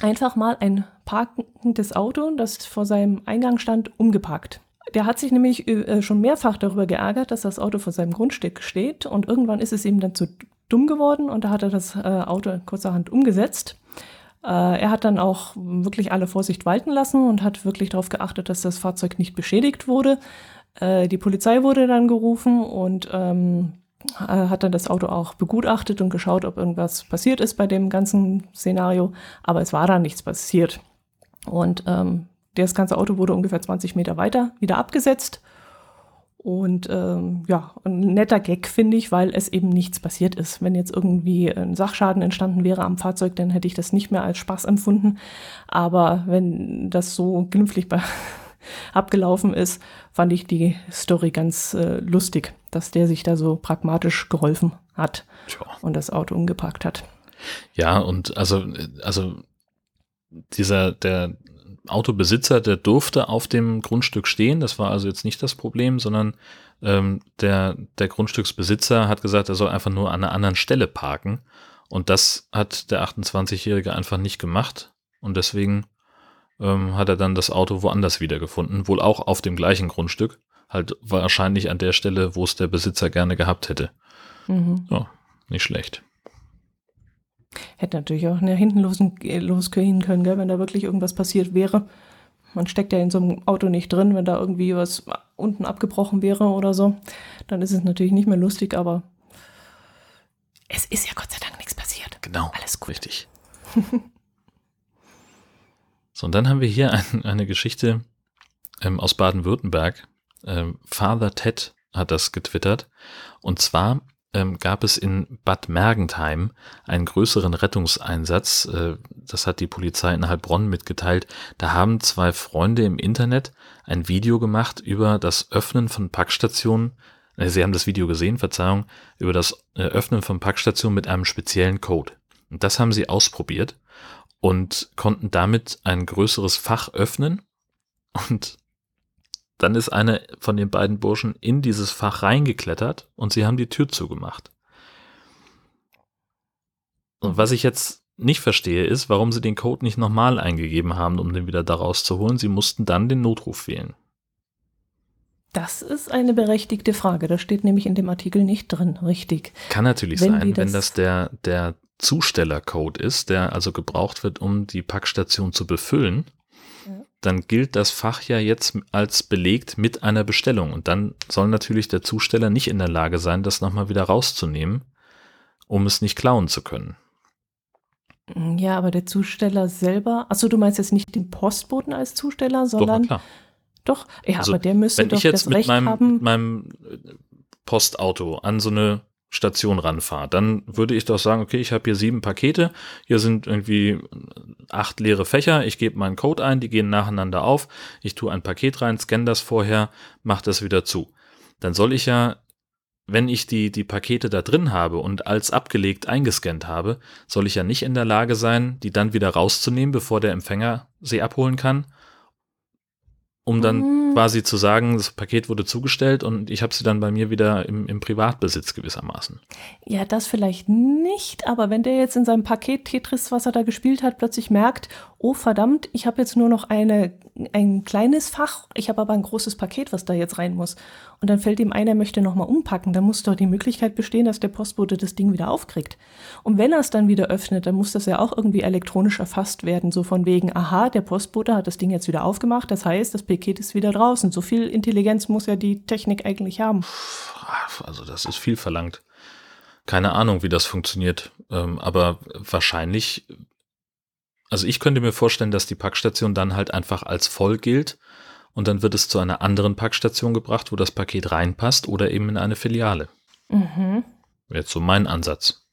einfach mal ein parkendes Auto, das vor seinem Eingang stand, umgeparkt. Der hat sich nämlich äh, schon mehrfach darüber geärgert, dass das Auto vor seinem Grundstück steht und irgendwann ist es ihm dann zu dumm geworden und da hat er das äh, Auto kurzerhand umgesetzt. Er hat dann auch wirklich alle Vorsicht walten lassen und hat wirklich darauf geachtet, dass das Fahrzeug nicht beschädigt wurde. Die Polizei wurde dann gerufen und ähm, hat dann das Auto auch begutachtet und geschaut, ob irgendwas passiert ist bei dem ganzen Szenario. Aber es war dann nichts passiert. Und ähm, das ganze Auto wurde ungefähr zwanzig Meter weiter wieder abgesetzt. Und ähm, ja, ein netter Gag, finde ich, weil es eben nichts passiert ist. Wenn jetzt irgendwie ein Sachschaden entstanden wäre am Fahrzeug, dann hätte ich das nicht mehr als Spaß empfunden. Aber wenn das so glimpflich abgelaufen ist, fand ich die Story ganz äh, lustig, dass der sich da so pragmatisch geholfen hat Tja. Und das Auto umgeparkt hat. Ja, und also, also dieser, der Autobesitzer, der durfte auf dem Grundstück stehen, das war also jetzt nicht das Problem, sondern ähm, der, der Grundstücksbesitzer hat gesagt, er soll einfach nur an einer anderen Stelle parken und das hat der achtundzwanzigjährige einfach nicht gemacht und deswegen ähm, hat er dann das Auto woanders wiedergefunden, wohl auch auf dem gleichen Grundstück, halt wahrscheinlich an der Stelle, wo es der Besitzer gerne gehabt hätte. Mhm. Ja, nicht schlecht. Hätte natürlich auch hinten losgehen können, gell, wenn da wirklich irgendwas passiert wäre. Man steckt ja in so einem Auto nicht drin, wenn da irgendwie was unten abgebrochen wäre oder so. Dann ist es natürlich nicht mehr lustig, aber es ist ja Gott sei Dank nichts passiert. Genau, alles gut. Richtig. So, und dann haben wir hier ein, eine Geschichte ähm, aus Baden-Württemberg. Ähm, Father Ted hat das getwittert. Und zwar gab es in Bad Mergentheim einen größeren Rettungseinsatz. Das hat die Polizei in Heilbronn mitgeteilt. Da haben zwei Freunde im Internet ein Video gemacht über das Öffnen von Packstationen Sie haben das Video gesehen, Verzeihung, über das Öffnen von Packstationen mit einem speziellen Code. Und das haben sie ausprobiert und konnten damit ein größeres Fach öffnen. Und dann ist einer von den beiden Burschen in dieses Fach reingeklettert und sie haben die Tür zugemacht. Und was ich jetzt nicht verstehe, ist, warum sie den Code nicht nochmal eingegeben haben, um den wieder da rauszuholen. Sie mussten dann den Notruf wählen. Das ist eine berechtigte Frage. Das steht nämlich in dem Artikel nicht drin, richtig. Kann natürlich wenn sein, das wenn das der, der Zustellercode ist, der also gebraucht wird, um die Packstation zu befüllen, ja. Dann gilt das Fach ja jetzt als belegt mit einer Bestellung. Und dann soll natürlich der Zusteller nicht in der Lage sein, das nochmal wieder rauszunehmen, um es nicht klauen zu können. Ja, aber der Zusteller selber, achso, du meinst jetzt nicht den Postboten als Zusteller, sondern doch, klar. Doch ja, also, aber der müsste doch das Recht haben. Wenn ich jetzt mit meinem, mit meinem Postauto an so eine Station ranfahre, dann würde ich doch sagen, okay, ich habe hier sieben Pakete, hier sind irgendwie acht leere Fächer, ich gebe meinen Code ein, die gehen nacheinander auf, ich tue ein Paket rein, scanne das vorher, mache das wieder zu. Dann soll ich ja, wenn ich die, die Pakete da drin habe und als abgelegt eingescannt habe, soll ich ja nicht in der Lage sein, die dann wieder rauszunehmen, bevor der Empfänger sie abholen kann, um dann mhm. quasi zu sagen, das Paket wurde zugestellt und ich habe sie dann bei mir wieder im, im Privatbesitz gewissermaßen. Ja, das vielleicht nicht, aber wenn der jetzt in seinem Paket Tetris, was er da gespielt hat, plötzlich merkt, oh verdammt, ich habe jetzt nur noch eine, ein kleines Fach, ich habe aber ein großes Paket, was da jetzt rein muss. Und dann fällt ihm ein, er möchte nochmal umpacken, dann muss doch die Möglichkeit bestehen, dass der Postbote das Ding wieder aufkriegt. Und wenn er es dann wieder öffnet, dann muss das ja auch irgendwie elektronisch erfasst werden, so von wegen, aha, der Postbote hat das Ding jetzt wieder aufgemacht, das heißt, das Paket ist wieder draußen. So viel Intelligenz muss ja die Technik eigentlich haben. Also das ist viel verlangt. Keine Ahnung, wie das funktioniert. Ähm, aber wahrscheinlich, also ich könnte mir vorstellen, dass die Packstation dann halt einfach als voll gilt und dann wird es zu einer anderen Packstation gebracht, wo das Paket reinpasst oder eben in eine Filiale. Mhm. Wäre jetzt so mein Ansatz.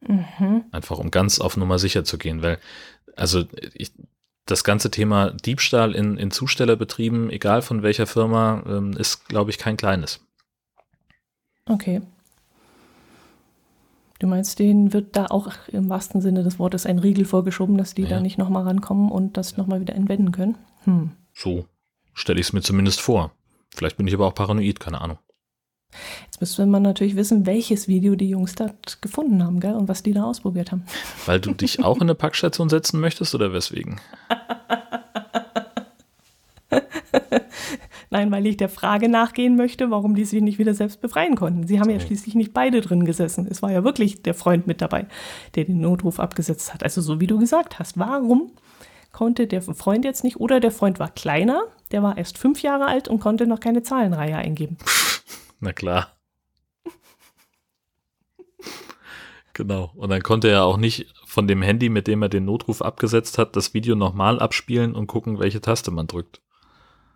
Mhm. Einfach um ganz auf Nummer sicher zu gehen, weil also ich das ganze Thema Diebstahl in, in Zustellerbetrieben, egal von welcher Firma, ist, glaube ich, kein kleines. Okay. Du meinst, denen wird da auch im wahrsten Sinne des Wortes ein Riegel vorgeschoben, dass die ja. da nicht nochmal rankommen und das ja. nochmal wieder entwenden können? Hm. So stelle ich es mir zumindest vor. Vielleicht bin ich aber auch paranoid, keine Ahnung. Jetzt müsste man natürlich wissen, welches Video die Jungs da gefunden haben, gell? Und was die da ausprobiert haben. Weil du dich auch in eine Packstation setzen möchtest oder weswegen? Nein, weil ich der Frage nachgehen möchte, warum die sich nicht wieder selbst befreien konnten. Sie haben ja schließlich nicht beide drin gesessen. Es war ja wirklich der Freund mit dabei, der den Notruf abgesetzt hat. Also so wie du gesagt hast, warum konnte der Freund jetzt nicht? Oder der Freund war kleiner, der war erst fünf Jahre alt und konnte noch keine Zahlenreihe eingeben. Na klar. Genau. Und dann konnte er auch nicht von dem Handy, mit dem er den Notruf abgesetzt hat, das Video nochmal abspielen und gucken, welche Taste man drückt.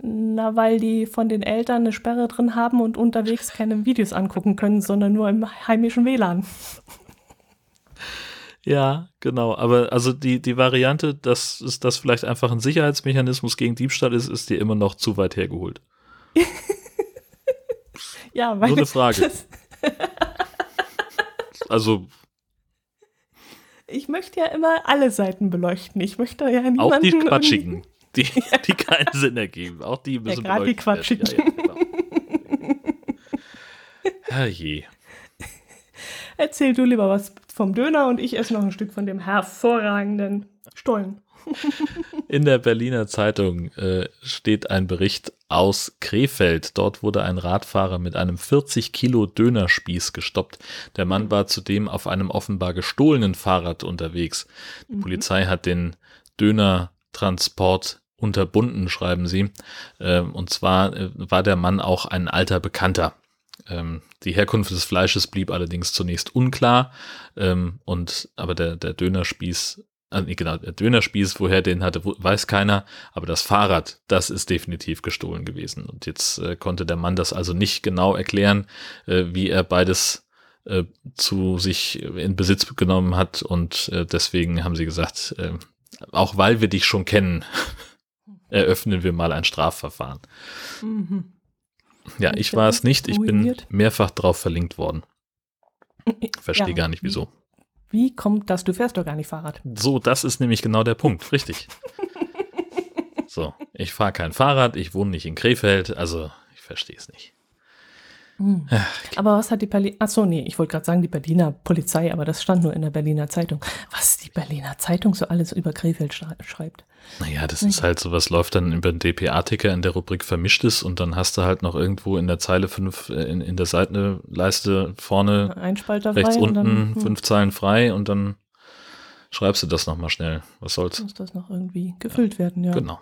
Na, weil die von den Eltern eine Sperre drin haben und unterwegs keine Videos angucken können, sondern nur im heimischen W L A N. Ja, genau. Aber also die, die Variante, dass das vielleicht einfach ein Sicherheitsmechanismus gegen Diebstahl ist, ist dir immer noch zu weit hergeholt. Ja, weil nur eine Frage. Also. Ich möchte ja immer alle Seiten beleuchten. Ich möchte ja niemanden. Auch die Quatschigen, die, ja. die keinen Sinn ergeben. Auch die müssen ja, beleuchtet werden. Ja, gerade die Quatschigen. Ja, ja, genau. Herrje. Erzähl du lieber was vom Döner und ich esse noch ein Stück von dem hervorragenden Stollen. In der Berliner Zeitung äh, steht ein Bericht aus Krefeld. Dort wurde ein Radfahrer mit einem vierzig Kilo Dönerspieß gestoppt. Der Mann war zudem auf einem offenbar gestohlenen Fahrrad unterwegs. Die mhm. Polizei hat den Dönertransport unterbunden, schreiben sie. Ähm, und zwar äh, war der Mann auch ein alter Bekannter. Ähm, die Herkunft des Fleisches blieb allerdings zunächst unklar. Ähm, und, aber der, der Dönerspieß Genau, der Dönerspieß, woher den hatte, weiß keiner, aber das Fahrrad, das ist definitiv gestohlen gewesen. Und jetzt äh, konnte der Mann das also nicht genau erklären, äh, wie er beides äh, zu sich in Besitz genommen hat. Und äh, deswegen haben sie gesagt, äh, auch weil wir dich schon kennen, eröffnen wir mal ein Strafverfahren. Mhm. Ja, ich war es nicht. Ich bin mehrfach drauf verlinkt worden. Verstehe ja, gar nicht, wieso. Wie, wie kommt das? Du fährst doch gar nicht Fahrrad. So, das ist nämlich genau der Punkt. Richtig. So, ich fahre kein Fahrrad, ich wohne nicht in Krefeld, also ich verstehe es nicht. Hm. Aber was hat die Berliner, achso, nee, ich wollte gerade sagen, die Berliner Polizei, aber das stand nur in der Berliner Zeitung. Was die Berliner Zeitung so alles über Krefeld sch- schreibt. Naja, das ist halt so, was läuft dann über den D P A-Ticker in der Rubrik Vermischtes und dann hast du halt noch irgendwo in der Zeile fünf, in, in der Seitenleiste vorne, Einspalter rechts frei unten, dann, hm. fünf Zeilen frei und dann schreibst du das nochmal schnell. Was soll's? Muss das noch irgendwie gefüllt ja. werden, ja. Genau.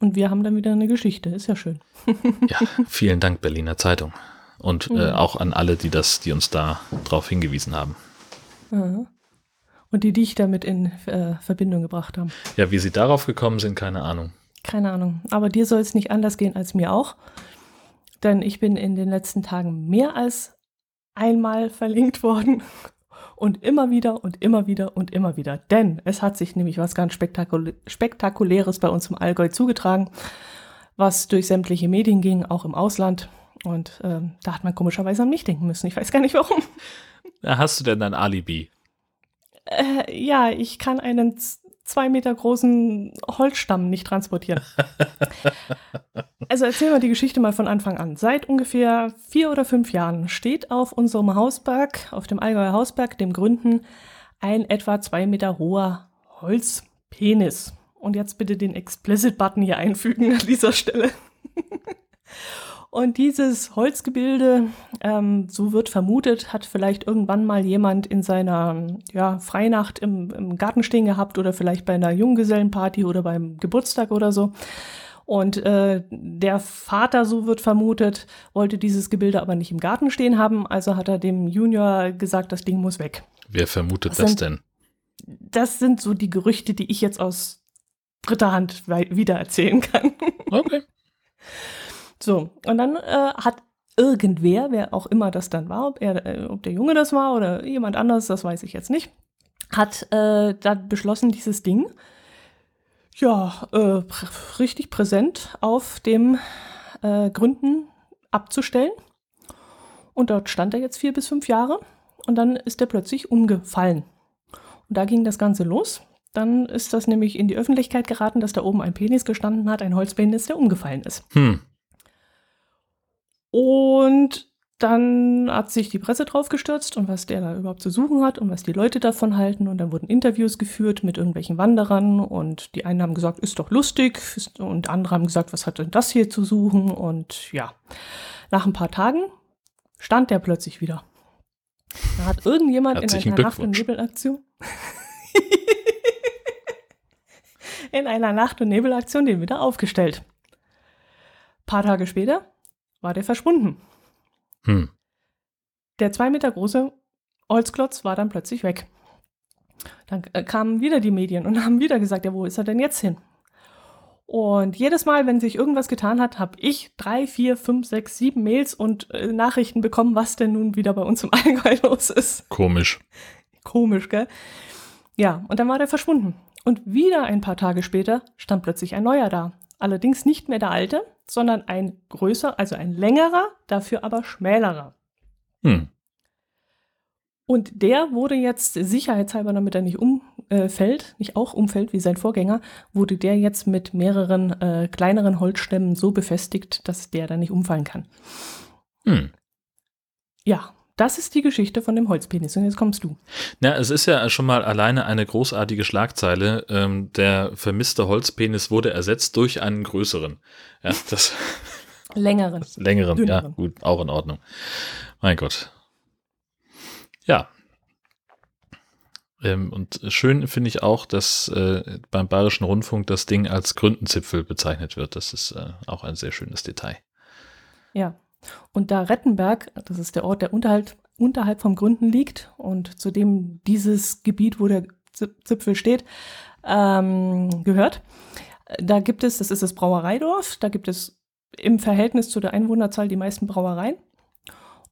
Und wir haben dann wieder eine Geschichte, ist ja schön. Ja, vielen Dank Berliner Zeitung und äh, ja. auch an alle, die das, die uns da drauf hingewiesen haben. Ja. Und die dich damit in äh, Verbindung gebracht haben. Ja, wie sie darauf gekommen sind, keine Ahnung. Keine Ahnung, aber dir soll es nicht anders gehen als mir auch, denn ich bin in den letzten Tagen mehr als einmal verlinkt worden. Und immer wieder und immer wieder und immer wieder. Denn es hat sich nämlich was ganz Spektakul- Spektakuläres bei uns im Allgäu zugetragen, was durch sämtliche Medien ging, auch im Ausland. Und äh, da hat man komischerweise an mich denken müssen. Ich weiß gar nicht, warum. Da hast du denn ein Alibi? Äh, ja, ich kann einen z- zwei Meter großen Holzstamm nicht transportieren. Also erzählen wir die Geschichte mal von Anfang an. Seit ungefähr vier oder fünf Jahren steht auf unserem Hausberg, auf dem Allgäuer Hausberg, dem Gründen, ein etwa zwei Meter hoher Holzpenis. Und jetzt bitte den Explicit-Button hier einfügen an dieser Stelle. Und dieses Holzgebilde, ähm, so wird vermutet, hat vielleicht irgendwann mal jemand in seiner ja, Freinacht im, im Garten stehen gehabt oder vielleicht bei einer Junggesellenparty oder beim Geburtstag oder so. Und äh, der Vater, so wird vermutet, wollte dieses Gebilde aber nicht im Garten stehen haben, also hat er dem Junior gesagt, das Ding muss weg. Wer vermutet das, das denn? denn? Das sind so die Gerüchte, die ich jetzt aus dritter Hand we- wieder erzählen kann. Okay. So, und dann äh, hat irgendwer, wer auch immer das dann war, ob, er, äh, ob der Junge das war oder jemand anderes, das weiß ich jetzt nicht, hat äh, dann beschlossen, dieses Ding, ja, äh, pr- richtig präsent auf dem äh, Gründen abzustellen. Und dort stand er jetzt vier bis fünf Jahre und dann ist er plötzlich umgefallen. Und da ging das Ganze los. Dann ist das nämlich in die Öffentlichkeit geraten, dass da oben ein Penis gestanden hat, ein Holzpenis, der umgefallen ist. Hm. Und dann hat sich die Presse drauf gestürzt und was der da überhaupt zu suchen hat und was die Leute davon halten. Und dann wurden Interviews geführt mit irgendwelchen Wanderern und die einen haben gesagt, ist doch lustig. Und andere haben gesagt, was hat denn das hier zu suchen? Und ja, nach ein paar Tagen stand der plötzlich wieder. Da hat irgendjemand Herzlichen in einer Nacht- und Nebelaktion in einer Nacht- und Nebelaktion den wieder aufgestellt. Ein paar Tage später war der verschwunden. Hm. Der zwei Meter große Holzklotz war dann plötzlich weg. Dann kamen wieder die Medien und haben wieder gesagt, ja, wo ist er denn jetzt hin? Und jedes Mal, wenn sich irgendwas getan hat, habe ich drei, vier, fünf, sechs, sieben Mails und äh, Nachrichten bekommen, was denn nun wieder bei uns im Allgäu los ist. Komisch. Komisch, gell? Ja, und dann war der verschwunden. Und wieder ein paar Tage später stand plötzlich ein neuer da. Allerdings nicht mehr der alte, sondern ein größer, also ein längerer, dafür aber schmälerer. Hm. Und der wurde jetzt sicherheitshalber, damit er nicht umfällt, nicht auch umfällt wie sein Vorgänger, wurde der jetzt mit mehreren äh, kleineren Holzstämmen so befestigt, dass der dann nicht umfallen kann. Hm. Ja, das ist die Geschichte von dem Holzpenis. Und jetzt kommst du. Na, es ist ja schon mal alleine eine großartige Schlagzeile. Ähm, der vermisste Holzpenis wurde ersetzt durch einen größeren. Ja, das längeren. längeren, Dünneren. Ja, gut, auch in Ordnung. Mein Gott. Ja. Ähm, und schön finde ich auch, dass äh, beim Bayerischen Rundfunk das Ding als Gründenzipfel bezeichnet wird. Das ist äh, auch ein sehr schönes Detail. Ja. Und da Rettenberg, das ist der Ort, der unterhalb, unterhalb vom Gründen liegt und zu dem dieses Gebiet, wo der Zipfel steht, ähm, gehört, da gibt es, das ist das Brauereidorf, da gibt es im Verhältnis zu der Einwohnerzahl die meisten Brauereien.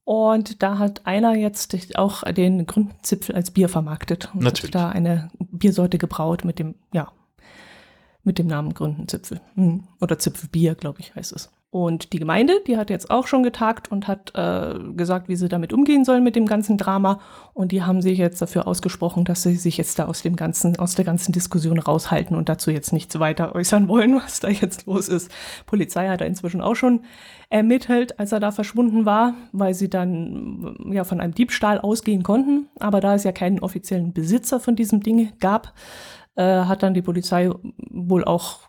Und da hat einer jetzt auch den Gründenzipfel als Bier vermarktet und Natürlich. hat da eine Biersorte gebraut mit dem, ja, mit dem Namen Gründenzipfel. Oder Zipfelbier, glaube ich, heißt es. Und die Gemeinde, die hat jetzt auch schon getagt und hat äh, gesagt, wie sie damit umgehen sollen mit dem ganzen Drama. Und die haben sich jetzt dafür ausgesprochen, dass sie sich jetzt da aus dem ganzen, aus der ganzen Diskussion raushalten und dazu jetzt nichts weiter äußern wollen, was da jetzt los ist. Die Polizei hat da inzwischen auch schon ermittelt, als er da verschwunden war, weil sie dann ja von einem Diebstahl ausgehen konnten. Aber da es ja keinen offiziellen Besitzer von diesem Ding gab, äh, hat dann die Polizei wohl auch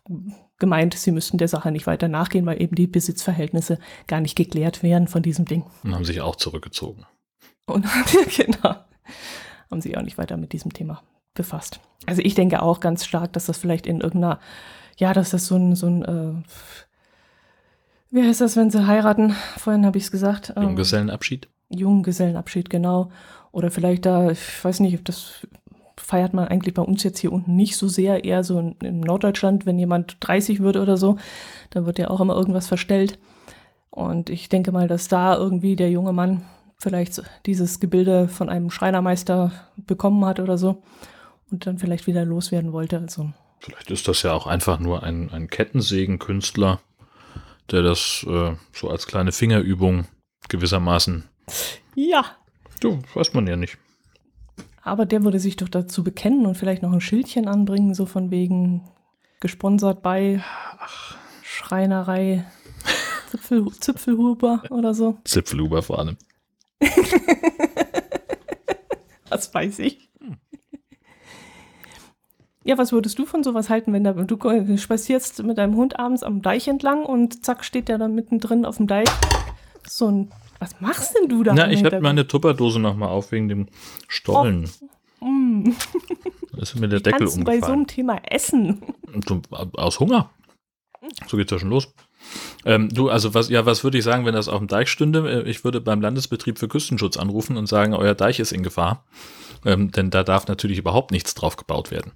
gemeint, sie müssten der Sache nicht weiter nachgehen, weil eben die Besitzverhältnisse gar nicht geklärt wären von diesem Ding. Und haben sich auch zurückgezogen. Und genau, haben sich auch nicht weiter mit diesem Thema befasst. Also ich denke auch ganz stark, dass das vielleicht in irgendeiner, ja, dass das so ein, so ein äh, wie heißt das, wenn sie heiraten? Vorhin habe ich es gesagt. Ähm, Junggesellenabschied? Junggesellenabschied, genau. Oder vielleicht da, ich weiß nicht, ob das feiert man eigentlich bei uns jetzt hier unten nicht so sehr, eher so in, in Norddeutschland, wenn jemand dreißig wird oder so, da wird ja auch immer irgendwas verstellt. Und ich denke mal, dass da irgendwie der junge Mann vielleicht dieses Gebilde von einem Schreinermeister bekommen hat oder so und dann vielleicht wieder loswerden wollte. Also vielleicht ist das ja auch einfach nur ein, ein Kettensägenkünstler, der das äh, so als kleine Fingerübung gewissermaßen. Ja. So, weiß man ja nicht. Aber der würde sich doch dazu bekennen und vielleicht noch ein Schildchen anbringen, so von wegen gesponsert bei Ach. Schreinerei Zipfel, Zipfelhuber oder so. Zipfelhuber vor allem. Was weiß ich. Hm. Ja, was würdest du von sowas halten, wenn da, du spazierst mit deinem Hund abends am Deich entlang und zack, steht der dann mittendrin auf dem Deich so ein... Was machst denn du da? Na, ich habe meine Tupperdose nochmal auf wegen dem Stollen. Oh. Mm. Da ist mir der Deckel umgefallen. Kannst du bei so einem Thema essen? Aus Hunger. So geht's ja schon los. Ähm, du, also was, ja, was würde ich sagen, wenn das auf dem Deich stünde? Ich würde beim Landesbetrieb für Küstenschutz anrufen und sagen, euer Deich ist in Gefahr. Ähm, denn da darf natürlich überhaupt nichts drauf gebaut werden.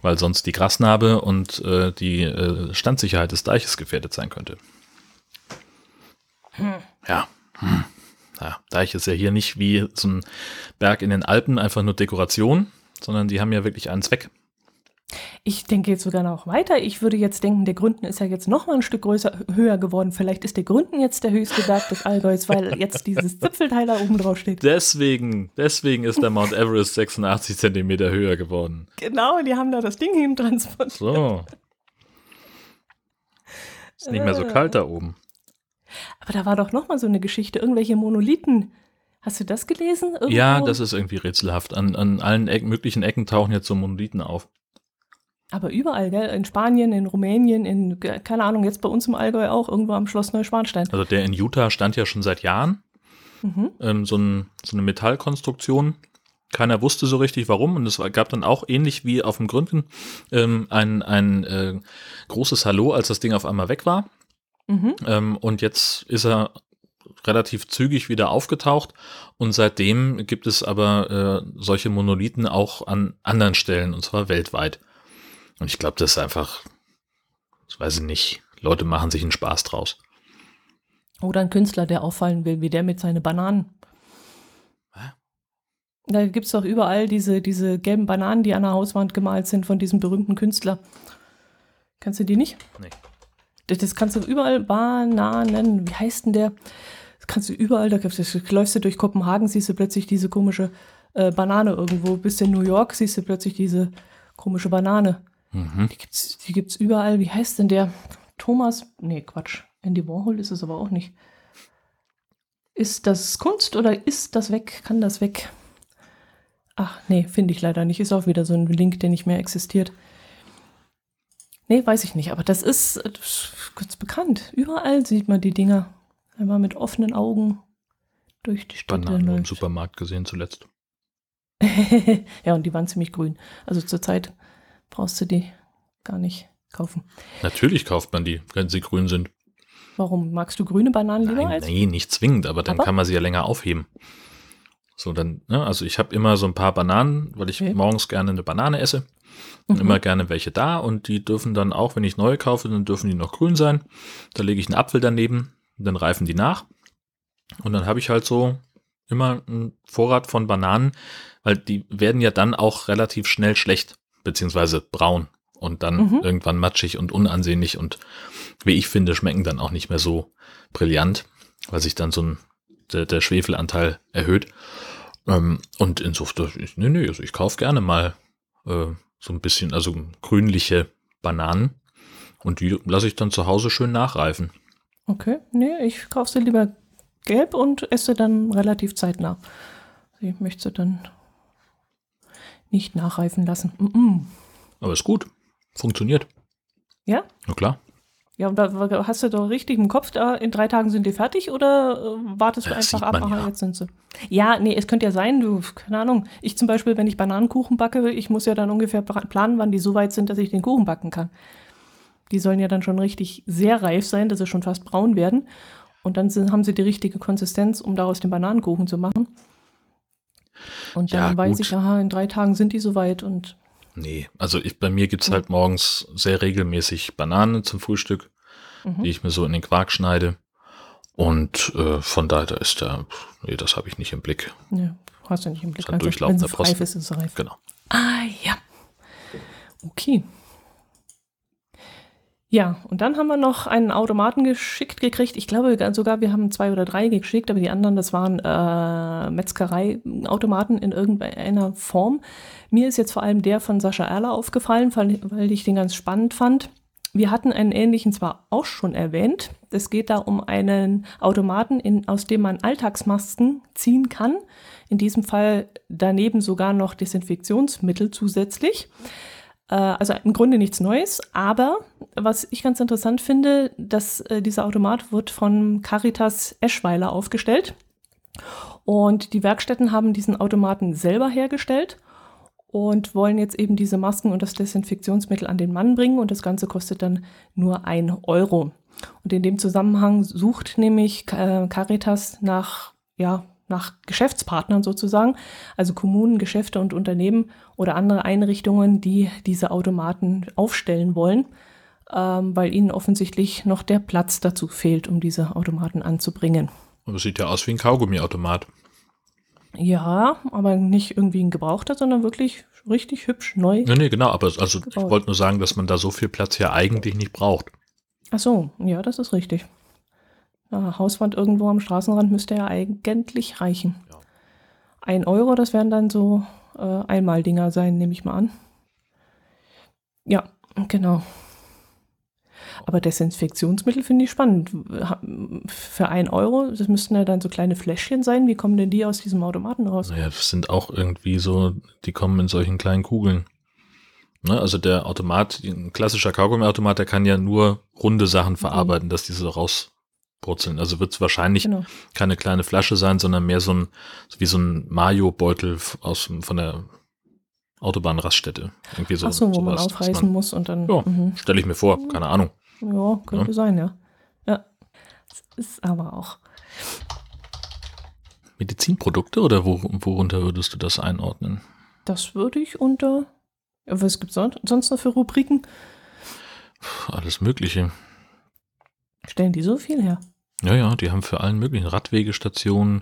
Weil sonst die Grasnarbe und äh, die äh, Standsicherheit des Deiches gefährdet sein könnte. Hm. Ja. Hm. Ja, Deich ist ja hier nicht wie so ein Berg in den Alpen, einfach nur Dekoration, sondern die haben ja wirklich einen Zweck. Ich denke jetzt sogar noch weiter. Ich würde jetzt denken, der Gründen ist ja jetzt noch mal ein Stück größer, höher geworden. Vielleicht ist der Gründen jetzt der höchste Berg des Allgäus, weil jetzt dieses Zipfelteil da oben drauf steht. Deswegen, deswegen ist der Mount Everest sechsundachtzig Zentimeter höher geworden. Genau, die haben da das Ding hin transportiert. So. Ist nicht mehr so kalt da oben. Aber da war doch nochmal so eine Geschichte, irgendwelche Monolithen. Hast du das gelesen? Irgendwo? Ja, das ist irgendwie rätselhaft. An, an allen Ecken, möglichen Ecken tauchen jetzt so Monolithen auf. Aber überall, gell? In Spanien, in Rumänien, in, keine Ahnung, jetzt bei uns im Allgäu auch, irgendwo am Schloss Neuschwanstein. Also der in Utah stand ja schon seit Jahren. Mhm. Ähm, so, ein, so eine Metallkonstruktion. Keiner wusste so richtig, warum. Und es gab dann auch, ähnlich wie auf dem Gründen, ähm, ein, ein äh, großes Hallo, als das Ding auf einmal weg war. Mhm. Ähm, und jetzt ist er relativ zügig wieder aufgetaucht und seitdem gibt es aber äh, solche Monolithen auch an anderen Stellen und zwar weltweit. Und ich glaube, das ist einfach, ich weiß nicht, Leute machen sich einen Spaß draus. Oder ein Künstler, der auffallen will, wie der mit seinen Bananen. Hä? Da gibt es doch überall diese, diese gelben Bananen, die an der Hauswand gemalt sind von diesem berühmten Künstler. Kannst du die nicht? Nee. Das kannst du überall, Bananen, wie heißt denn der? Das kannst du überall, da läufst du durch Kopenhagen, siehst du plötzlich diese komische äh, Banane irgendwo. Bist in New York, siehst du plötzlich diese komische Banane. Mhm. Die gibt's, die gibt's überall. Wie heißt denn der? Thomas, nee, Quatsch. Andy Warhol ist es aber auch nicht. Ist das Kunst oder ist das weg? Kann das weg? Ach, nee, finde ich leider nicht. Ist auch wieder so ein Link, der nicht mehr existiert. Nee, weiß ich nicht, aber das ist, das ist bekannt. Überall sieht man die Dinger. Einmal mit offenen Augen durch die Stadt. Bananen läuft. Im Supermarkt gesehen zuletzt. Ja, und die waren ziemlich grün. Also zurzeit brauchst du die gar nicht kaufen. Natürlich kauft man die, wenn sie grün sind. Warum? Magst du grüne Bananen lieber? Nein, als? Nein, nicht zwingend, aber dann aber? Kann man sie ja länger aufheben. So, dann, ne, also ich habe immer so ein paar Bananen, weil ich okay. morgens gerne eine Banane esse. Und mhm. immer gerne welche da und die dürfen dann auch, wenn ich neue kaufe, dann dürfen die noch grün sein. Da lege ich einen Apfel daneben, dann reifen die nach und dann habe ich halt so immer einen Vorrat von Bananen, weil die werden ja dann auch relativ schnell schlecht, beziehungsweise braun und dann mhm. irgendwann matschig und unansehnlich und wie ich finde, schmecken dann auch nicht mehr so brillant, weil sich dann so ein der, der Schwefelanteil erhöht. Ähm, und insofern, nee, nee, also ich kaufe gerne mal äh, so ein bisschen, also grünliche Bananen, und die lasse ich dann zu Hause schön nachreifen. Okay, nee, ich kaufe sie lieber gelb und esse dann relativ zeitnah. Ich möchte sie dann nicht nachreifen lassen. Mm-mm. Aber ist gut, funktioniert. Ja? Na klar. Ja, und da hast du doch richtig im Kopf, da in drei Tagen sind die fertig, oder wartest du ja, einfach ab, aha, ja. Jetzt sind sie. Ja, nee, es könnte ja sein, du, keine Ahnung. Ich zum Beispiel, wenn ich Bananenkuchen backe, ich muss ja dann ungefähr planen, wann die so weit sind, dass ich den Kuchen backen kann. Die sollen ja dann schon richtig sehr reif sein, dass sie schon fast braun werden. Und dann sind, haben sie die richtige Konsistenz, um daraus den Bananenkuchen zu machen. Und dann ja, weiß ich, aha, in drei Tagen sind die soweit und... Nee, also ich, bei mir gibt es halt morgens sehr regelmäßig Bananen zum Frühstück, mhm. die ich mir so in den Quark schneide. Und äh, von daher da ist da, nee, das habe ich nicht im Blick. Ja, hast du nicht im Blick. Also, wenn es reif ist, ist es reif. Genau. Ah ja, okay. Ja, und dann haben wir noch einen Automaten geschickt gekriegt. Ich glaube sogar, wir haben zwei oder drei geschickt, aber die anderen, das waren äh, Metzgerei-Automaten in irgendeiner Form. Mir ist jetzt vor allem der von Sascha Erder aufgefallen, weil, weil ich den ganz spannend fand. Wir hatten einen ähnlichen zwar auch schon erwähnt. Es geht da um einen Automaten, in, aus dem man Alltagsmasken ziehen kann. In diesem Fall daneben sogar noch Desinfektionsmittel zusätzlich. Also im Grunde nichts Neues, aber was ich ganz interessant finde, dass äh, dieser Automat wird von Caritas Eschweiler aufgestellt, und die Werkstätten haben diesen Automaten selber hergestellt und wollen jetzt eben diese Masken und das Desinfektionsmittel an den Mann bringen, und das Ganze kostet dann nur ein Euro. Und in dem Zusammenhang sucht nämlich äh, Caritas nach, ja, nach Geschäftspartnern sozusagen, also Kommunen, Geschäfte und Unternehmen oder andere Einrichtungen, die diese Automaten aufstellen wollen, ähm, weil ihnen offensichtlich noch der Platz dazu fehlt, um diese Automaten anzubringen. Aber sieht ja aus wie ein Kaugummiautomat. Ja, aber nicht irgendwie ein gebrauchter, sondern wirklich richtig hübsch neu. Nee, nee, genau, aber also gebaut. Ich wollte nur sagen, dass man da so viel Platz ja eigentlich nicht braucht. Ach so, ja, das ist richtig. Ah, Hauswand irgendwo am Straßenrand müsste ja eigentlich reichen. Ja. Ein Euro, das werden dann so äh, Einmaldinger sein, nehme ich mal an. Ja, genau. Aber Desinfektionsmittel finde ich spannend. Für ein Euro, das müssten ja dann so kleine Fläschchen sein. Wie kommen denn die aus diesem Automaten raus? Naja, das sind auch irgendwie so, die kommen in solchen kleinen Kugeln. Ne, also der Automat, ein klassischer Kaugummiautomat, der kann ja nur runde Sachen verarbeiten, mhm. dass diese so raus... Brutzeln. Also wird es wahrscheinlich genau. keine kleine Flasche sein, sondern mehr so ein, wie so ein Mayo-Beutel aus, von der Autobahnraststätte. Irgendwie so, ach so, wo sowas, man aufreißen man, muss und dann... Ja, mhm. stelle ich mir vor, keine Ahnung. Ja, könnte ja. sein, ja. Ja, das ist aber auch... Medizinprodukte oder wo, worunter würdest du das einordnen? Das würde ich unter... Was gibt es sonst noch für Rubriken? Alles Mögliche. Stellen die so viel her? Ja, ja, die haben für allen möglichen Radwegestationen,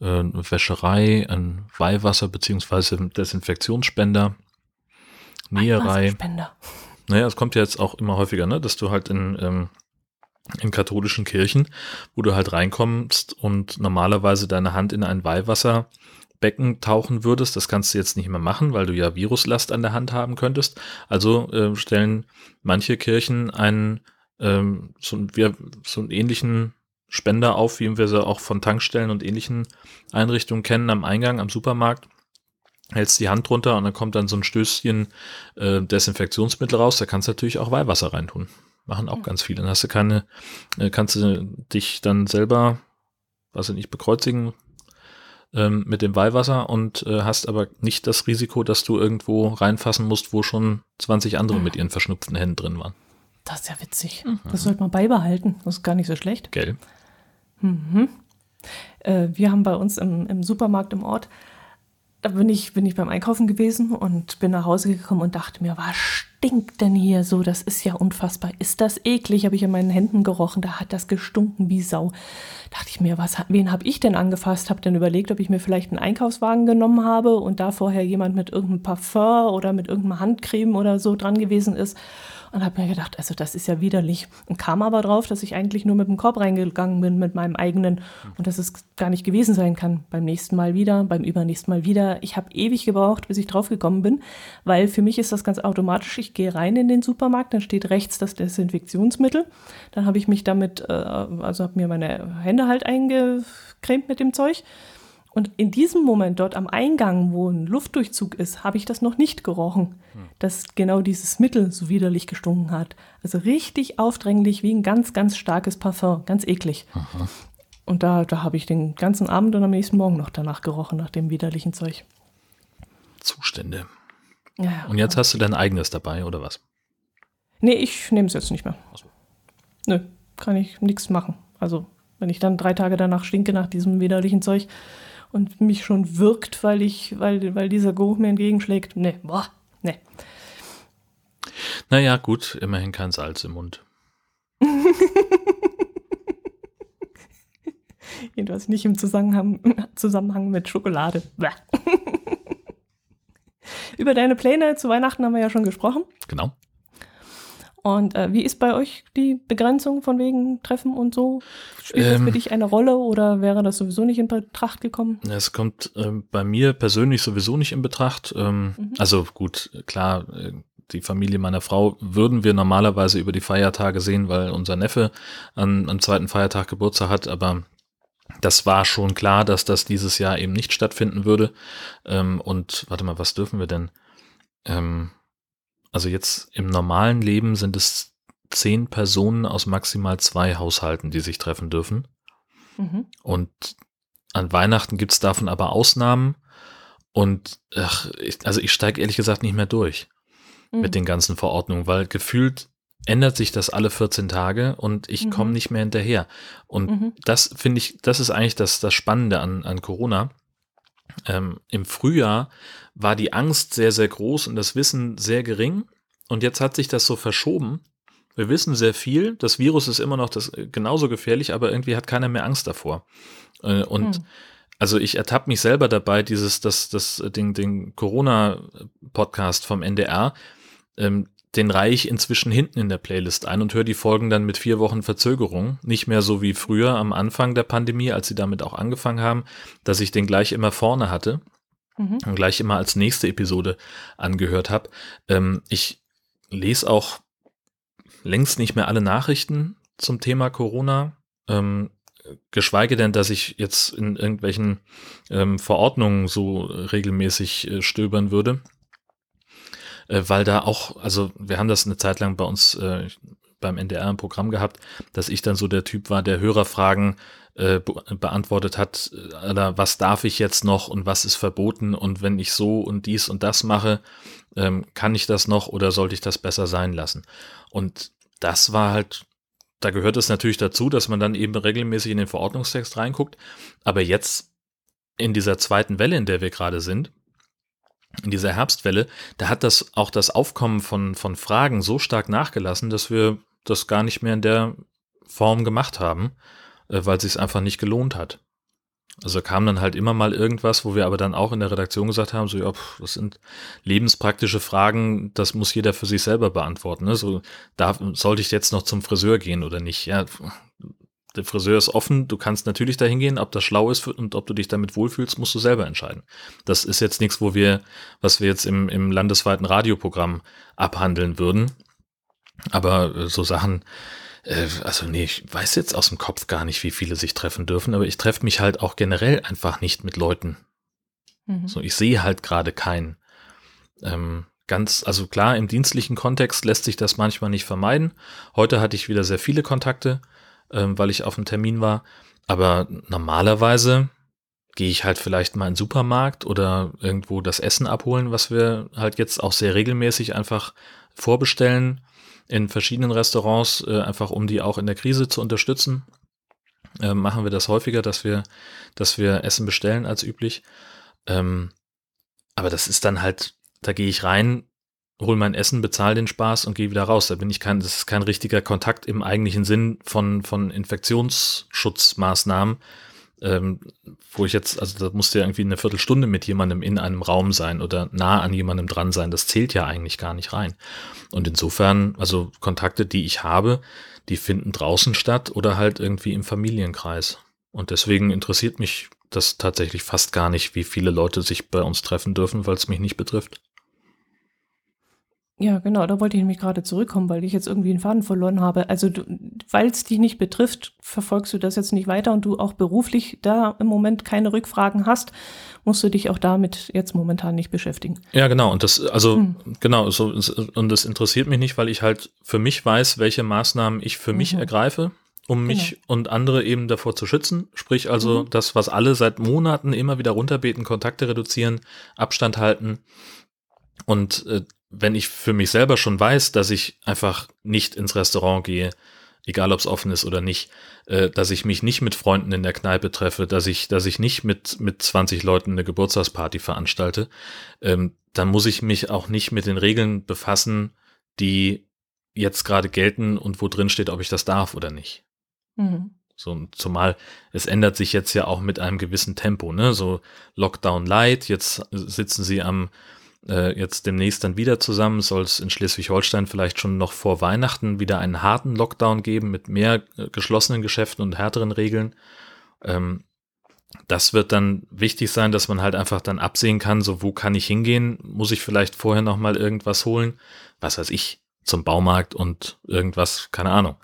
äh, Wäscherei, ein Weihwasser bzw. Desinfektionsspender, Näherei. Spender. Naja, es kommt ja jetzt auch immer häufiger, ne, dass du halt in, ähm, in katholischen Kirchen, wo du halt reinkommst und normalerweise deine Hand in ein Weihwasserbecken tauchen würdest, das kannst du jetzt nicht mehr machen, weil du ja Viruslast an der Hand haben könntest. Also äh, stellen manche Kirchen einen Ähm, so, ein, wir, so einen ähnlichen Spender auf, wie wir sie auch von Tankstellen und ähnlichen Einrichtungen kennen, am Eingang, am Supermarkt, hältst die Hand drunter und dann kommt dann so ein Stößchen äh, Desinfektionsmittel raus, da kannst du natürlich auch Weihwasser reintun. Machen auch mhm. ganz viele. Dann hast du keine, äh, kannst du dich dann selber, weiß ich nicht, bekreuzigen ähm, mit dem Weihwasser und äh, hast aber nicht das Risiko, dass du irgendwo reinfassen musst, wo schon zwanzig andere mhm. mit ihren verschnupften Händen drin waren. Das ist ja witzig. Mhm. Das sollte man beibehalten. Das ist gar nicht so schlecht. Gell. Mhm. Äh, wir haben bei uns im, im Supermarkt im Ort, da bin ich, bin ich beim Einkaufen gewesen und bin nach Hause gekommen und dachte mir, was stinkt denn hier so? Das ist ja unfassbar. Ist das eklig? Habe ich an meinen Händen gerochen. Da hat das gestunken wie Sau. Dachte ich mir, was, wen habe ich denn angefasst? Habe dann überlegt, ob ich mir vielleicht einen Einkaufswagen genommen habe und da vorher jemand mit irgendeinem Parfum oder mit irgendeiner Handcreme oder so dran gewesen ist. und habe mir gedacht, also das ist ja widerlich. Und kam aber drauf, dass ich eigentlich nur mit dem Korb reingegangen bin, mit meinem eigenen. Und dass es gar nicht gewesen sein kann. Beim nächsten Mal wieder, beim übernächsten Mal wieder. Ich habe ewig gebraucht, bis ich drauf gekommen bin. Weil für mich ist das ganz automatisch. Ich gehe rein in den Supermarkt, dann steht rechts das Desinfektionsmittel. Dann habe ich mich damit, also habe mir meine Hände halt eingecremt mit dem Zeug. Und in diesem Moment dort am Eingang, wo ein Luftdurchzug ist, habe ich das noch nicht gerochen, dass genau dieses Mittel so widerlich gestunken hat. Also richtig aufdringlich wie ein ganz, ganz starkes Parfum, ganz eklig. Aha. Und da, da habe ich den ganzen Abend und am nächsten Morgen noch danach gerochen, nach dem widerlichen Zeug. Zustände. Ja, ja. Und jetzt hast du dein eigenes dabei, oder was? Nee, ich nehme es jetzt nicht mehr. Ach so. Nö, kann ich nichts machen. Also wenn ich dann drei Tage danach stinke nach diesem widerlichen Zeug, und mich schon wirkt, weil ich, weil, weil dieser Geruch mir entgegenschlägt. Nee, boah, nee. Naja, gut, immerhin kein Salz im Mund. Jedenfalls nicht im Zusammenhang, Zusammenhang mit Schokolade. Über deine Pläne zu Weihnachten haben wir ja schon gesprochen. Genau. Und äh, wie ist bei euch die Begrenzung von wegen Treffen und so? Spielt das ähm, für dich eine Rolle oder wäre das sowieso nicht in Betracht gekommen? Es kommt äh, bei mir persönlich sowieso nicht in Betracht. Ähm, mhm. Also gut, klar, die Familie meiner Frau würden wir normalerweise über die Feiertage sehen, weil unser Neffe an, am zweiten Feiertag Geburtstag hat, aber das war schon klar, dass das dieses Jahr eben nicht stattfinden würde. Ähm, und warte mal, was dürfen wir denn? Ähm, Also jetzt im normalen Leben sind es zehn Personen aus maximal zwei Haushalten, die sich treffen dürfen. Mhm. Und an Weihnachten gibt es davon aber Ausnahmen. Und ach, ich, also ich steige ehrlich gesagt nicht mehr durch mhm. mit den ganzen Verordnungen, weil gefühlt ändert sich das alle vierzehn Tage und ich mhm. komme nicht mehr hinterher. Und mhm. das finde ich, das ist eigentlich das, das Spannende an, an Corona. Ähm, im Frühjahr war die Angst sehr, sehr groß und das Wissen sehr gering. Und jetzt hat sich das so verschoben. Wir wissen sehr viel. Das Virus ist immer noch das, genauso gefährlich, aber irgendwie hat keiner mehr Angst davor. Äh, und hm. also ich ertappe mich selber dabei, dieses, das, das, den, den Corona-Podcast vom N D R, ähm, den reihe ich inzwischen hinten in der Playlist ein und höre die Folgen dann mit vier Wochen Verzögerung. Nicht mehr so wie früher am Anfang der Pandemie, als sie damit auch angefangen haben, dass ich den gleich immer vorne hatte mhm. und gleich immer als nächste Episode angehört habe. Ähm, ich lese auch längst nicht mehr alle Nachrichten zum Thema Corona, ähm, geschweige denn, dass ich jetzt in irgendwelchen ähm, Verordnungen so regelmäßig äh, stöbern würde. Weil da auch, also wir haben das eine Zeit lang bei uns äh, beim N D R im Programm gehabt, dass ich dann so der Typ war, der Hörerfragen äh, be- beantwortet hat, oder was darf ich jetzt noch und was ist verboten und wenn ich so und dies und das mache, ähm, kann ich das noch oder sollte ich das besser sein lassen? Und das war halt, da gehört es natürlich dazu, dass man dann eben regelmäßig in den Verordnungstext reinguckt, aber jetzt in dieser zweiten Welle, in der wir gerade sind, in dieser Herbstwelle, da hat das auch das Aufkommen von, von Fragen so stark nachgelassen, dass wir das gar nicht mehr in der Form gemacht haben, weil es sich einfach nicht gelohnt hat. Also kam dann halt immer mal irgendwas, wo wir aber dann auch in der Redaktion gesagt haben, so ja, pff, das sind lebenspraktische Fragen, das muss jeder für sich selber beantworten. Ne? So, darf, sollte ich jetzt noch zum Friseur gehen oder nicht? Ja, der Friseur ist offen, du kannst natürlich dahin gehen, ob das schlau ist und ob du dich damit wohlfühlst, musst du selber entscheiden. Das ist jetzt nichts, wo wir, was wir jetzt im, im landesweiten Radioprogramm abhandeln würden. Aber äh, so Sachen, äh, also nee, ich weiß jetzt aus dem Kopf gar nicht, wie viele sich treffen dürfen, aber ich treffe mich halt auch generell einfach nicht mit Leuten. Mhm. So, ich sehe halt gerade keinen. Ähm, Ganz, also klar, im dienstlichen Kontext lässt sich das manchmal nicht vermeiden. Heute hatte ich wieder sehr viele Kontakte, weil ich auf einem Termin war, aber normalerweise gehe ich halt vielleicht mal in den Supermarkt oder irgendwo das Essen abholen, was wir halt jetzt auch sehr regelmäßig einfach vorbestellen in verschiedenen Restaurants, einfach um die auch in der Krise zu unterstützen, machen wir das häufiger, dass wir, dass wir Essen bestellen als üblich, aber das ist dann halt, da gehe ich rein, hol mein Essen, bezahle den Spaß und gehe wieder raus. Da bin ich kein, das ist kein richtiger Kontakt im eigentlichen Sinn von, von Infektionsschutzmaßnahmen, ähm, wo ich jetzt, also da musst du ja irgendwie eine Viertelstunde mit jemandem in einem Raum sein oder nah an jemandem dran sein, das zählt ja eigentlich gar nicht rein. Und insofern, also Kontakte, die ich habe, die finden draußen statt oder halt irgendwie im Familienkreis. Und deswegen interessiert mich das tatsächlich fast gar nicht, wie viele Leute sich bei uns treffen dürfen, weil es mich nicht betrifft. Ja, genau, da wollte ich nämlich gerade zurückkommen, weil ich jetzt irgendwie den Faden verloren habe. Also weil es dich nicht betrifft, verfolgst du das jetzt nicht weiter und du auch beruflich da im Moment keine Rückfragen hast, musst du dich auch damit jetzt momentan nicht beschäftigen. Ja, genau, und das, also hm. genau, so, und das interessiert mich nicht, weil ich halt für mich weiß, welche Maßnahmen ich für mhm. mich ergreife, um mich genau. und andere eben davor zu schützen. Sprich also mhm. das, was alle seit Monaten immer wieder runterbeten, Kontakte reduzieren, Abstand halten und äh, wenn ich für mich selber schon weiß, dass ich einfach nicht ins Restaurant gehe, egal ob es offen ist oder nicht, äh, dass ich mich nicht mit Freunden in der Kneipe treffe, dass ich dass ich nicht mit mit zwanzig Leuten eine Geburtstagsparty veranstalte, ähm, dann muss ich mich auch nicht mit den Regeln befassen, die jetzt gerade gelten und wo drin steht, ob ich das darf oder nicht. Mhm. So, zumal es ändert sich jetzt ja auch mit einem gewissen Tempo, ne? So Lockdown Light, jetzt sitzen sie am jetzt demnächst dann wieder zusammen, soll es in Schleswig-Holstein vielleicht schon noch vor Weihnachten wieder einen harten Lockdown geben mit mehr geschlossenen Geschäften und härteren Regeln. Das wird dann wichtig sein, dass man halt einfach dann absehen kann, so wo kann ich hingehen, muss ich vielleicht vorher nochmal irgendwas holen, was weiß ich, zum Baumarkt und irgendwas, keine Ahnung,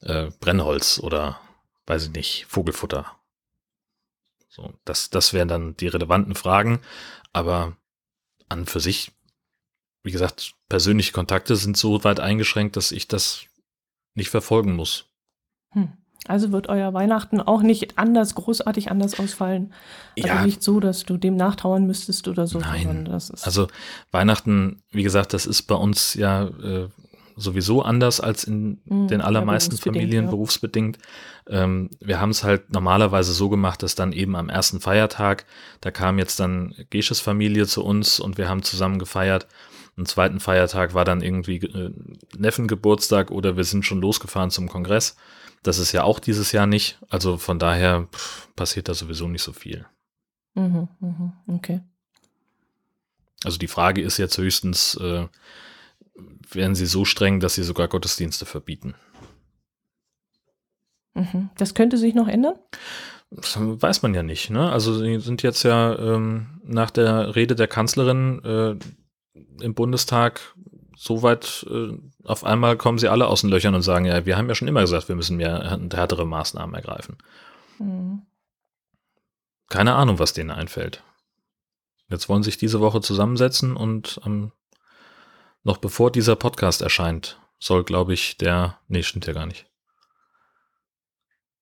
äh, Brennholz oder weiß ich nicht, Vogelfutter. So, das, das wären dann die relevanten Fragen, aber an für sich, wie gesagt, persönliche Kontakte sind so weit eingeschränkt, dass ich das nicht verfolgen muss. Hm. Also wird euer Weihnachten auch nicht anders, großartig anders ausfallen? Also ja. Nicht so, dass du dem nachtrauern müsstest oder so? Nein, das ist also Weihnachten, wie gesagt, das ist bei uns ja äh, sowieso anders als in hm, den allermeisten ja, Familien, ja. berufsbedingt. Ähm, wir haben es halt normalerweise so gemacht, dass dann eben am ersten Feiertag, da kam jetzt dann Gesches Familie zu uns und wir haben zusammen gefeiert. Am zweiten Feiertag war dann irgendwie äh, Neffengeburtstag oder wir sind schon losgefahren zum Kongress. Das ist ja auch dieses Jahr nicht. Also von daher pff, passiert da sowieso nicht so viel. Mhm, mh, okay. Also die Frage ist jetzt höchstens, äh, wären sie so streng, dass sie sogar Gottesdienste verbieten. Das könnte sich noch ändern? Das weiß man ja nicht, ne? Also sie sind jetzt ja ähm, nach der Rede der Kanzlerin äh, im Bundestag so weit, äh, auf einmal kommen sie alle aus den Löchern und sagen, ja, wir haben ja schon immer gesagt, wir müssen mehr härtere Maßnahmen ergreifen. Mhm. Keine Ahnung, was denen einfällt. Jetzt wollen sich diese Woche zusammensetzen und am ähm, noch bevor dieser Podcast erscheint, soll, glaube ich, der, nee, stimmt ja gar nicht.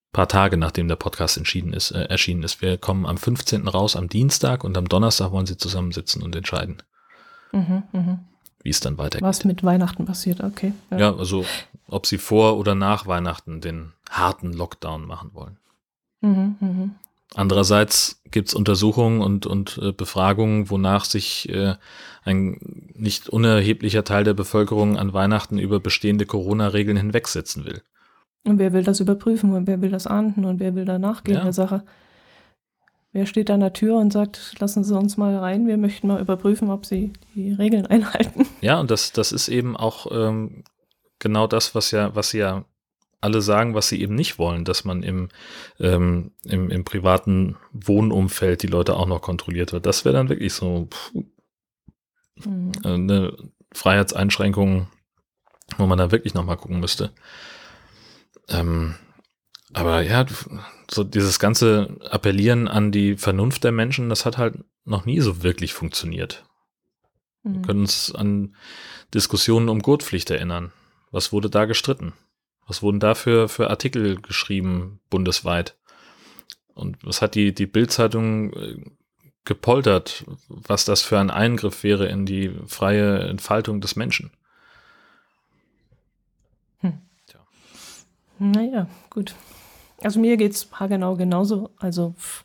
Ein paar Tage, nachdem der Podcast entschieden ist, äh, erschienen ist. Wir kommen am fünfzehnten raus, am Dienstag, und am Donnerstag wollen sie zusammensitzen und entscheiden, mhm, mh. wie es dann weitergeht. Was mit Weihnachten passiert, okay. Ja. ja, also ob sie vor oder nach Weihnachten den harten Lockdown machen wollen. Mhm, mh. Andererseits gibt es Untersuchungen und, und äh, Befragungen, wonach sich äh, ein nicht unerheblicher Teil der Bevölkerung an Weihnachten über bestehende Corona-Regeln hinwegsetzen will. Und wer will das überprüfen und wer will das ahnden und wer will da nachgehen ja. der Sache? Wer steht an der Tür und sagt, lassen Sie uns mal rein, wir möchten mal überprüfen, ob Sie die Regeln einhalten. Ja, und das, das ist eben auch ähm, genau das, was ja, was ja alle sagen, was sie eben nicht wollen, dass man im, ähm, im, im privaten Wohnumfeld die Leute auch noch kontrolliert wird. Das wäre dann wirklich so pff, mhm. eine Freiheitseinschränkung, wo man da wirklich nochmal gucken müsste. Ähm, aber ja, so dieses ganze Appellieren an die Vernunft der Menschen, das hat halt noch nie so wirklich funktioniert. Mhm. Wir können uns an Diskussionen um Gurtpflicht erinnern. Was wurde da gestritten? Was wurden dafür für Artikel geschrieben bundesweit? Und was hat die, die Bild-Zeitung äh, gepoltert, was das für ein Eingriff wäre in die freie Entfaltung des Menschen? Hm. Tja. Naja, gut. Also mir geht's haargenau genauso. Also pff.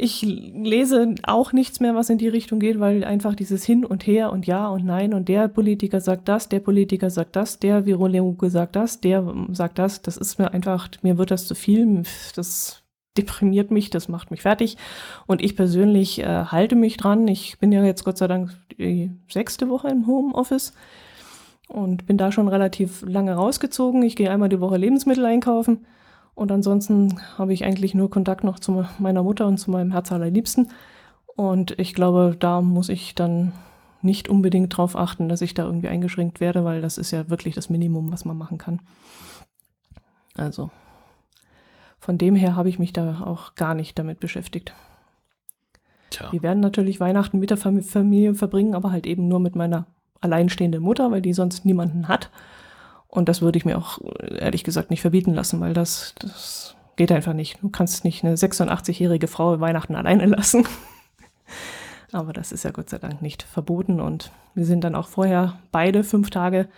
Ich lese auch nichts mehr, was in die Richtung geht, weil einfach dieses Hin und Her und Ja und Nein und der Politiker sagt das, der Politiker sagt das, der Virologe sagt das, der sagt das, das ist mir einfach, mir wird das zu viel, das deprimiert mich, das macht mich fertig. Und ich persönlich äh, halte mich dran. Ich bin ja jetzt Gott sei Dank die sechste Woche im Homeoffice und bin da schon relativ lange rausgezogen. Ich gehe einmal die Woche Lebensmittel einkaufen und ansonsten habe ich eigentlich nur Kontakt noch zu meiner Mutter und zu meinem Herz allerliebsten. Und ich glaube, da muss ich dann nicht unbedingt drauf achten, dass ich da irgendwie eingeschränkt werde, weil das ist ja wirklich das Minimum, was man machen kann. Also von dem her habe ich mich da auch gar nicht damit beschäftigt. Tja. Wir werden natürlich Weihnachten mit der Familie verbringen, aber halt eben nur mit meiner alleinstehenden Mutter, weil die sonst niemanden hat. Und das würde ich mir auch ehrlich gesagt nicht verbieten lassen, weil das, das geht einfach nicht. Du kannst nicht eine sechsundachtzig-jährige Frau Weihnachten alleine lassen. Aber das ist ja Gott sei Dank nicht verboten. Und wir sind dann auch vorher beide fünf Tage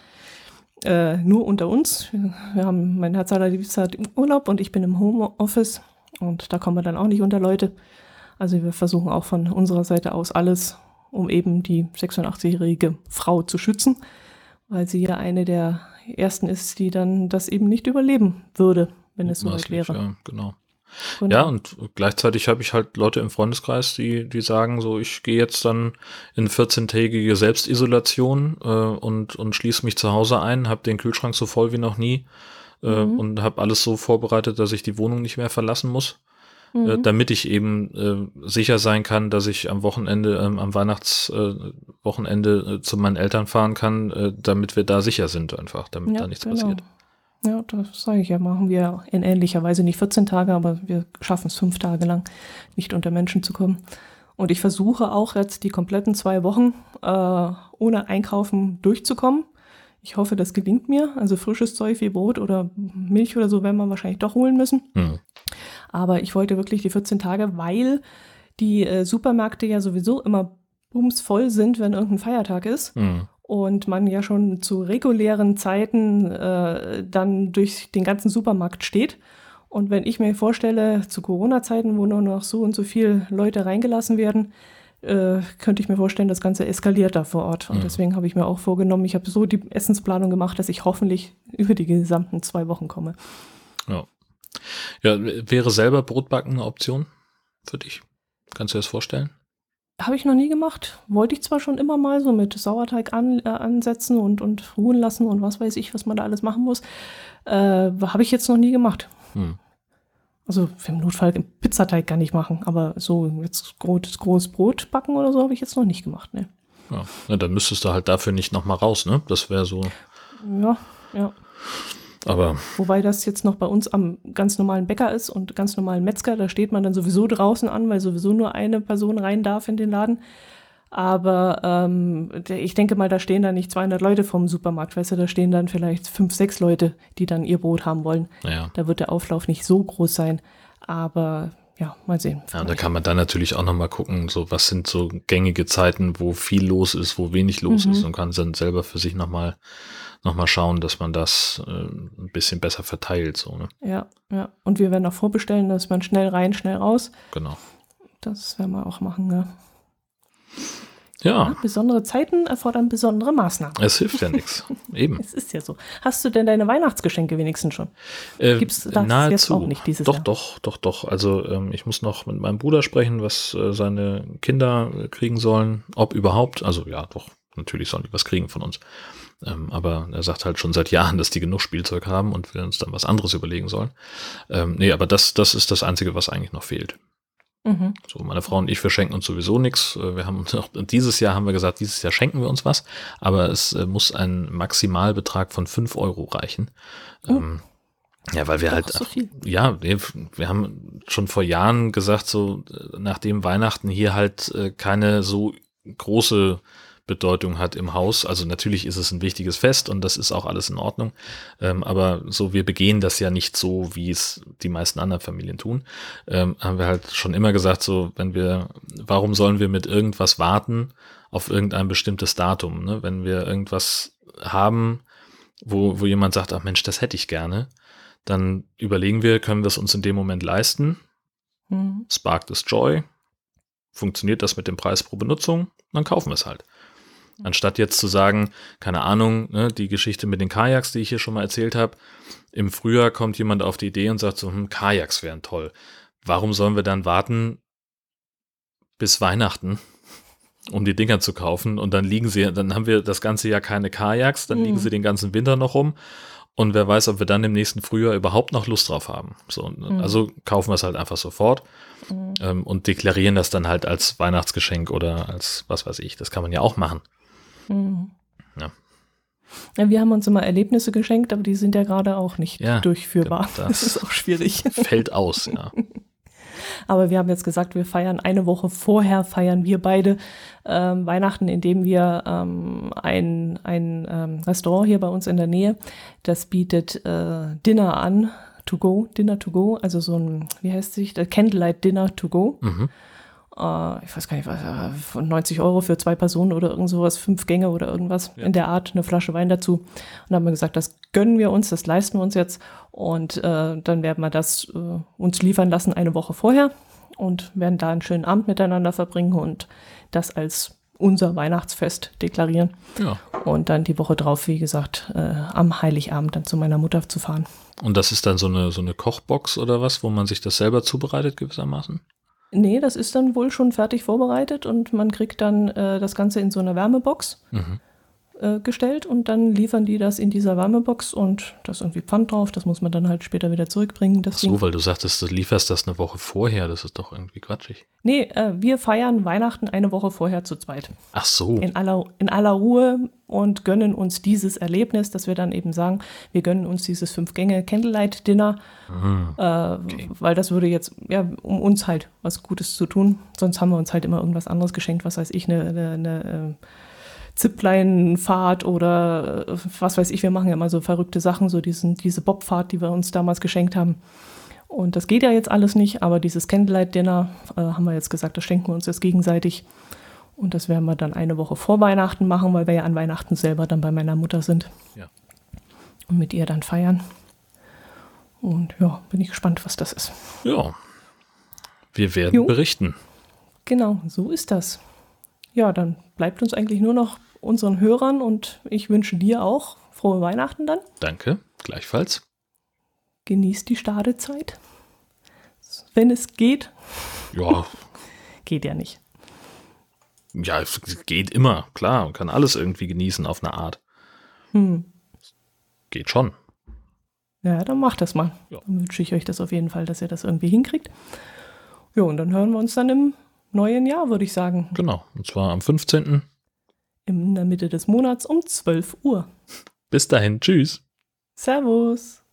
Äh, nur unter uns. Wir haben, mein Herz allerliebster hat im Urlaub und ich bin im Homeoffice und da kommen wir dann auch nicht unter Leute. Also wir versuchen auch von unserer Seite aus alles, um eben die sechsundachtzig-jährige Frau zu schützen, weil sie ja eine der ersten ist, die dann das eben nicht überleben würde, wenn es so weit wäre. Ja, genau. Und ja, und gleichzeitig habe ich halt Leute im Freundeskreis, die die sagen so, ich gehe jetzt dann in vierzehntägige Selbstisolation äh, und und schließe mich zu Hause ein, habe den Kühlschrank so voll wie noch nie äh, mhm. und habe alles so vorbereitet, dass ich die Wohnung nicht mehr verlassen muss, mhm. äh, damit ich eben äh, sicher sein kann, dass ich am Wochenende, äh, am Weihnachtswochenende äh, äh, zu meinen Eltern fahren kann, äh, damit wir da sicher sind einfach, damit ja, da nichts genau. passiert. Ja, das sage ich ja, machen wir in ähnlicher Weise nicht vierzehn Tage, aber wir schaffen es fünf Tage lang, nicht unter Menschen zu kommen. Und ich versuche auch jetzt die kompletten zwei Wochen äh, ohne Einkaufen durchzukommen. Ich hoffe, das gelingt mir. Also frisches Zeug wie Brot oder Milch oder so werden wir wahrscheinlich doch holen müssen. Mhm. Aber ich wollte wirklich die vierzehn Tage, weil die äh, Supermärkte ja sowieso immer bumsvoll sind, wenn irgendein Feiertag ist. Mhm. Und man ja schon zu regulären Zeiten äh, dann durch den ganzen Supermarkt steht. Und wenn ich mir vorstelle, zu Corona-Zeiten, wo nur noch so und so viele Leute reingelassen werden, äh, könnte ich mir vorstellen, das Ganze eskaliert da vor Ort. Und ja. deswegen habe ich mir auch vorgenommen, ich habe so die Essensplanung gemacht, dass ich hoffentlich über die gesamten zwei Wochen komme. Ja, ja wäre selber Brotbacken eine Option für dich? Kannst du dir das vorstellen? Habe ich noch nie gemacht. Wollte ich zwar schon immer mal so mit Sauerteig an, äh, ansetzen und, und ruhen lassen und was weiß ich, was man da alles machen muss. Äh, habe ich jetzt noch nie gemacht. Hm. Also im Notfall im Pizzateig kann ich machen, aber so jetzt großes groß Brot backen oder so habe ich jetzt noch nicht gemacht. Ne? Ja, na, dann müsstest du halt dafür nicht nochmal raus, ne? Das wäre so. Ja, ja. Aber wobei das jetzt noch bei uns am ganz normalen Bäcker ist und ganz normalen Metzger, da steht man dann sowieso draußen an, weil sowieso nur eine Person rein darf in den Laden. Aber ähm, ich denke mal, da stehen dann nicht zweihundert Leute vom Supermarkt, weißt du, da stehen dann vielleicht fünf, sechs Leute, die dann ihr Brot haben wollen. Ja. Da wird der Auflauf nicht so groß sein, aber ja, mal sehen. Ja, da kann man dann natürlich auch nochmal gucken, so was sind so gängige Zeiten, wo viel los ist, wo wenig los mhm. ist und kann dann selber für sich nochmal nochmal schauen, dass man das äh, ein bisschen besser verteilt. So, ne? Ja, ja. Und wir werden auch vorbestellen, dass man schnell rein, schnell raus. Genau. Das werden wir auch machen, ja. Ja. ja besondere Zeiten erfordern besondere Maßnahmen. Es hilft ja nichts. Eben. Es ist ja so. Hast du denn deine Weihnachtsgeschenke wenigstens schon? Äh, Gibt's das nahezu. Jetzt auch nicht dieses doch, Jahr? Doch, doch, doch. Also ähm, ich muss noch mit meinem Bruder sprechen, was äh, seine Kinder äh, kriegen sollen. Ob überhaupt. Also ja, doch. Natürlich sollen die was kriegen von uns. Ähm, aber er sagt halt schon seit Jahren, dass die genug Spielzeug haben und wir uns dann was anderes überlegen sollen. Ähm, nee, aber das, das ist das Einzige, was eigentlich noch fehlt. Mhm. So, meine Frau und ich, wir schenken uns sowieso nichts. Wir haben uns auch, dieses Jahr haben wir gesagt, dieses Jahr schenken wir uns was, aber es äh, muss ein Maximalbetrag von fünf Euro reichen. Mhm. Ähm, Ja, weil wir Doch, halt, so ja, wir haben schon vor Jahren gesagt, so, nachdem Weihnachten hier halt äh, keine so große Bedeutung hat im Haus. Also natürlich ist es ein wichtiges Fest und das ist auch alles in Ordnung. Ähm, aber so, wir begehen das ja nicht so, wie es die meisten anderen Familien tun. Ähm, haben wir halt schon immer gesagt, so, wenn wir, warum sollen wir mit irgendwas warten auf irgendein bestimmtes Datum? Ne? Wenn wir irgendwas haben, wo, wo jemand sagt, ach Mensch, das hätte ich gerne, dann überlegen wir, können wir es uns in dem Moment leisten? Mhm. Sparkt es Joy? Funktioniert das mit dem Preis pro Benutzung? Dann kaufen wir es halt. Anstatt jetzt zu sagen, keine Ahnung, ne, die Geschichte mit den Kajaks, die ich hier schon mal erzählt habe, im Frühjahr kommt jemand auf die Idee und sagt so, hm, Kajaks wären toll. Warum sollen wir dann warten bis Weihnachten, um die Dinger zu kaufen? Und dann liegen sie, dann haben wir das ganze Jahr keine Kajaks, dann mhm. liegen sie den ganzen Winter noch rum. Und wer weiß, ob wir dann im nächsten Frühjahr überhaupt noch Lust drauf haben. So, mhm. Also kaufen wir es halt einfach sofort mhm. ähm, und deklarieren das dann halt als Weihnachtsgeschenk oder als was weiß ich. Das kann man ja auch machen. Mhm. Ja. Ja, wir haben uns immer Erlebnisse geschenkt, aber die sind ja gerade auch nicht ja, durchführbar. Das, das ist auch schwierig. Fällt aus, ja. Aber wir haben jetzt gesagt, wir feiern eine Woche vorher, feiern wir beide ähm, Weihnachten, indem wir ähm, ein, ein ähm, Restaurant hier bei uns in der Nähe, das bietet äh, Dinner an, to go, Dinner to go, also so ein, wie heißt es, Candlelight Dinner to go. Mhm. Äh, ich weiß gar nicht, was, äh, neunzig Euro für zwei Personen oder irgend sowas, fünf Gänge oder irgendwas ja. in der Art, eine Flasche Wein dazu. Und dann haben wir gesagt, das gönnen wir uns, das leisten wir uns jetzt. Und äh, dann werden wir das äh, uns liefern lassen eine Woche vorher und werden da einen schönen Abend miteinander verbringen und das als unser Weihnachtsfest deklarieren. Ja. Und dann die Woche drauf, wie gesagt, äh, am Heiligabend dann zu meiner Mutter zu fahren. Und das ist dann so eine, so eine Kochbox oder was, wo man sich das selber zubereitet gewissermaßen? Nee, das ist dann wohl schon fertig vorbereitet und man kriegt dann äh, das Ganze in so eine Wärmebox. Mhm. gestellt und dann liefern die das in dieser Wärmebox und da ist irgendwie Pfand drauf, das muss man dann halt später wieder zurückbringen. Ach so, weil du sagtest, du lieferst das eine Woche vorher, das ist doch irgendwie quatschig. Nee, äh, wir feiern Weihnachten eine Woche vorher zu zweit. Ach so. In aller, in aller Ruhe und gönnen uns dieses Erlebnis, dass wir dann eben sagen, wir gönnen uns dieses Fünf-Gänge-Candlelight-Dinner, mhm. äh, okay. weil das würde jetzt, ja, um uns halt was Gutes zu tun, sonst haben wir uns halt immer irgendwas anderes geschenkt, was weiß ich, eine, eine, eine Zipline-Fahrt oder was weiß ich, wir machen ja immer so verrückte Sachen, so diesen, diese Bobfahrt, die wir uns damals geschenkt haben. Und das geht ja jetzt alles nicht, aber dieses Candlelight-Dinner äh, haben wir jetzt gesagt, das schenken wir uns jetzt gegenseitig. Und das werden wir dann eine Woche vor Weihnachten machen, weil wir ja an Weihnachten selber dann bei meiner Mutter sind. Ja. Und mit ihr dann feiern. Und ja, bin ich gespannt, was das ist. Ja, wir werden jo. berichten. Genau, so ist das. Ja, dann bleibt uns eigentlich nur noch unseren Hörern und ich wünsche dir auch frohe Weihnachten dann. Danke, gleichfalls. Genießt die Stadezeit, wenn es geht. Ja. Geht ja nicht. Ja, es geht immer, klar. Man kann alles irgendwie genießen auf eine Art. Hm. Geht schon. Ja, dann macht das mal. Ja. Dann wünsche ich euch das auf jeden Fall, dass ihr das irgendwie hinkriegt. Ja, und dann hören wir uns dann im neuen Jahr, würde ich sagen. Genau, und zwar am fünfzehnten in der Mitte des Monats um zwölf Uhr. Bis dahin, tschüss. Servus.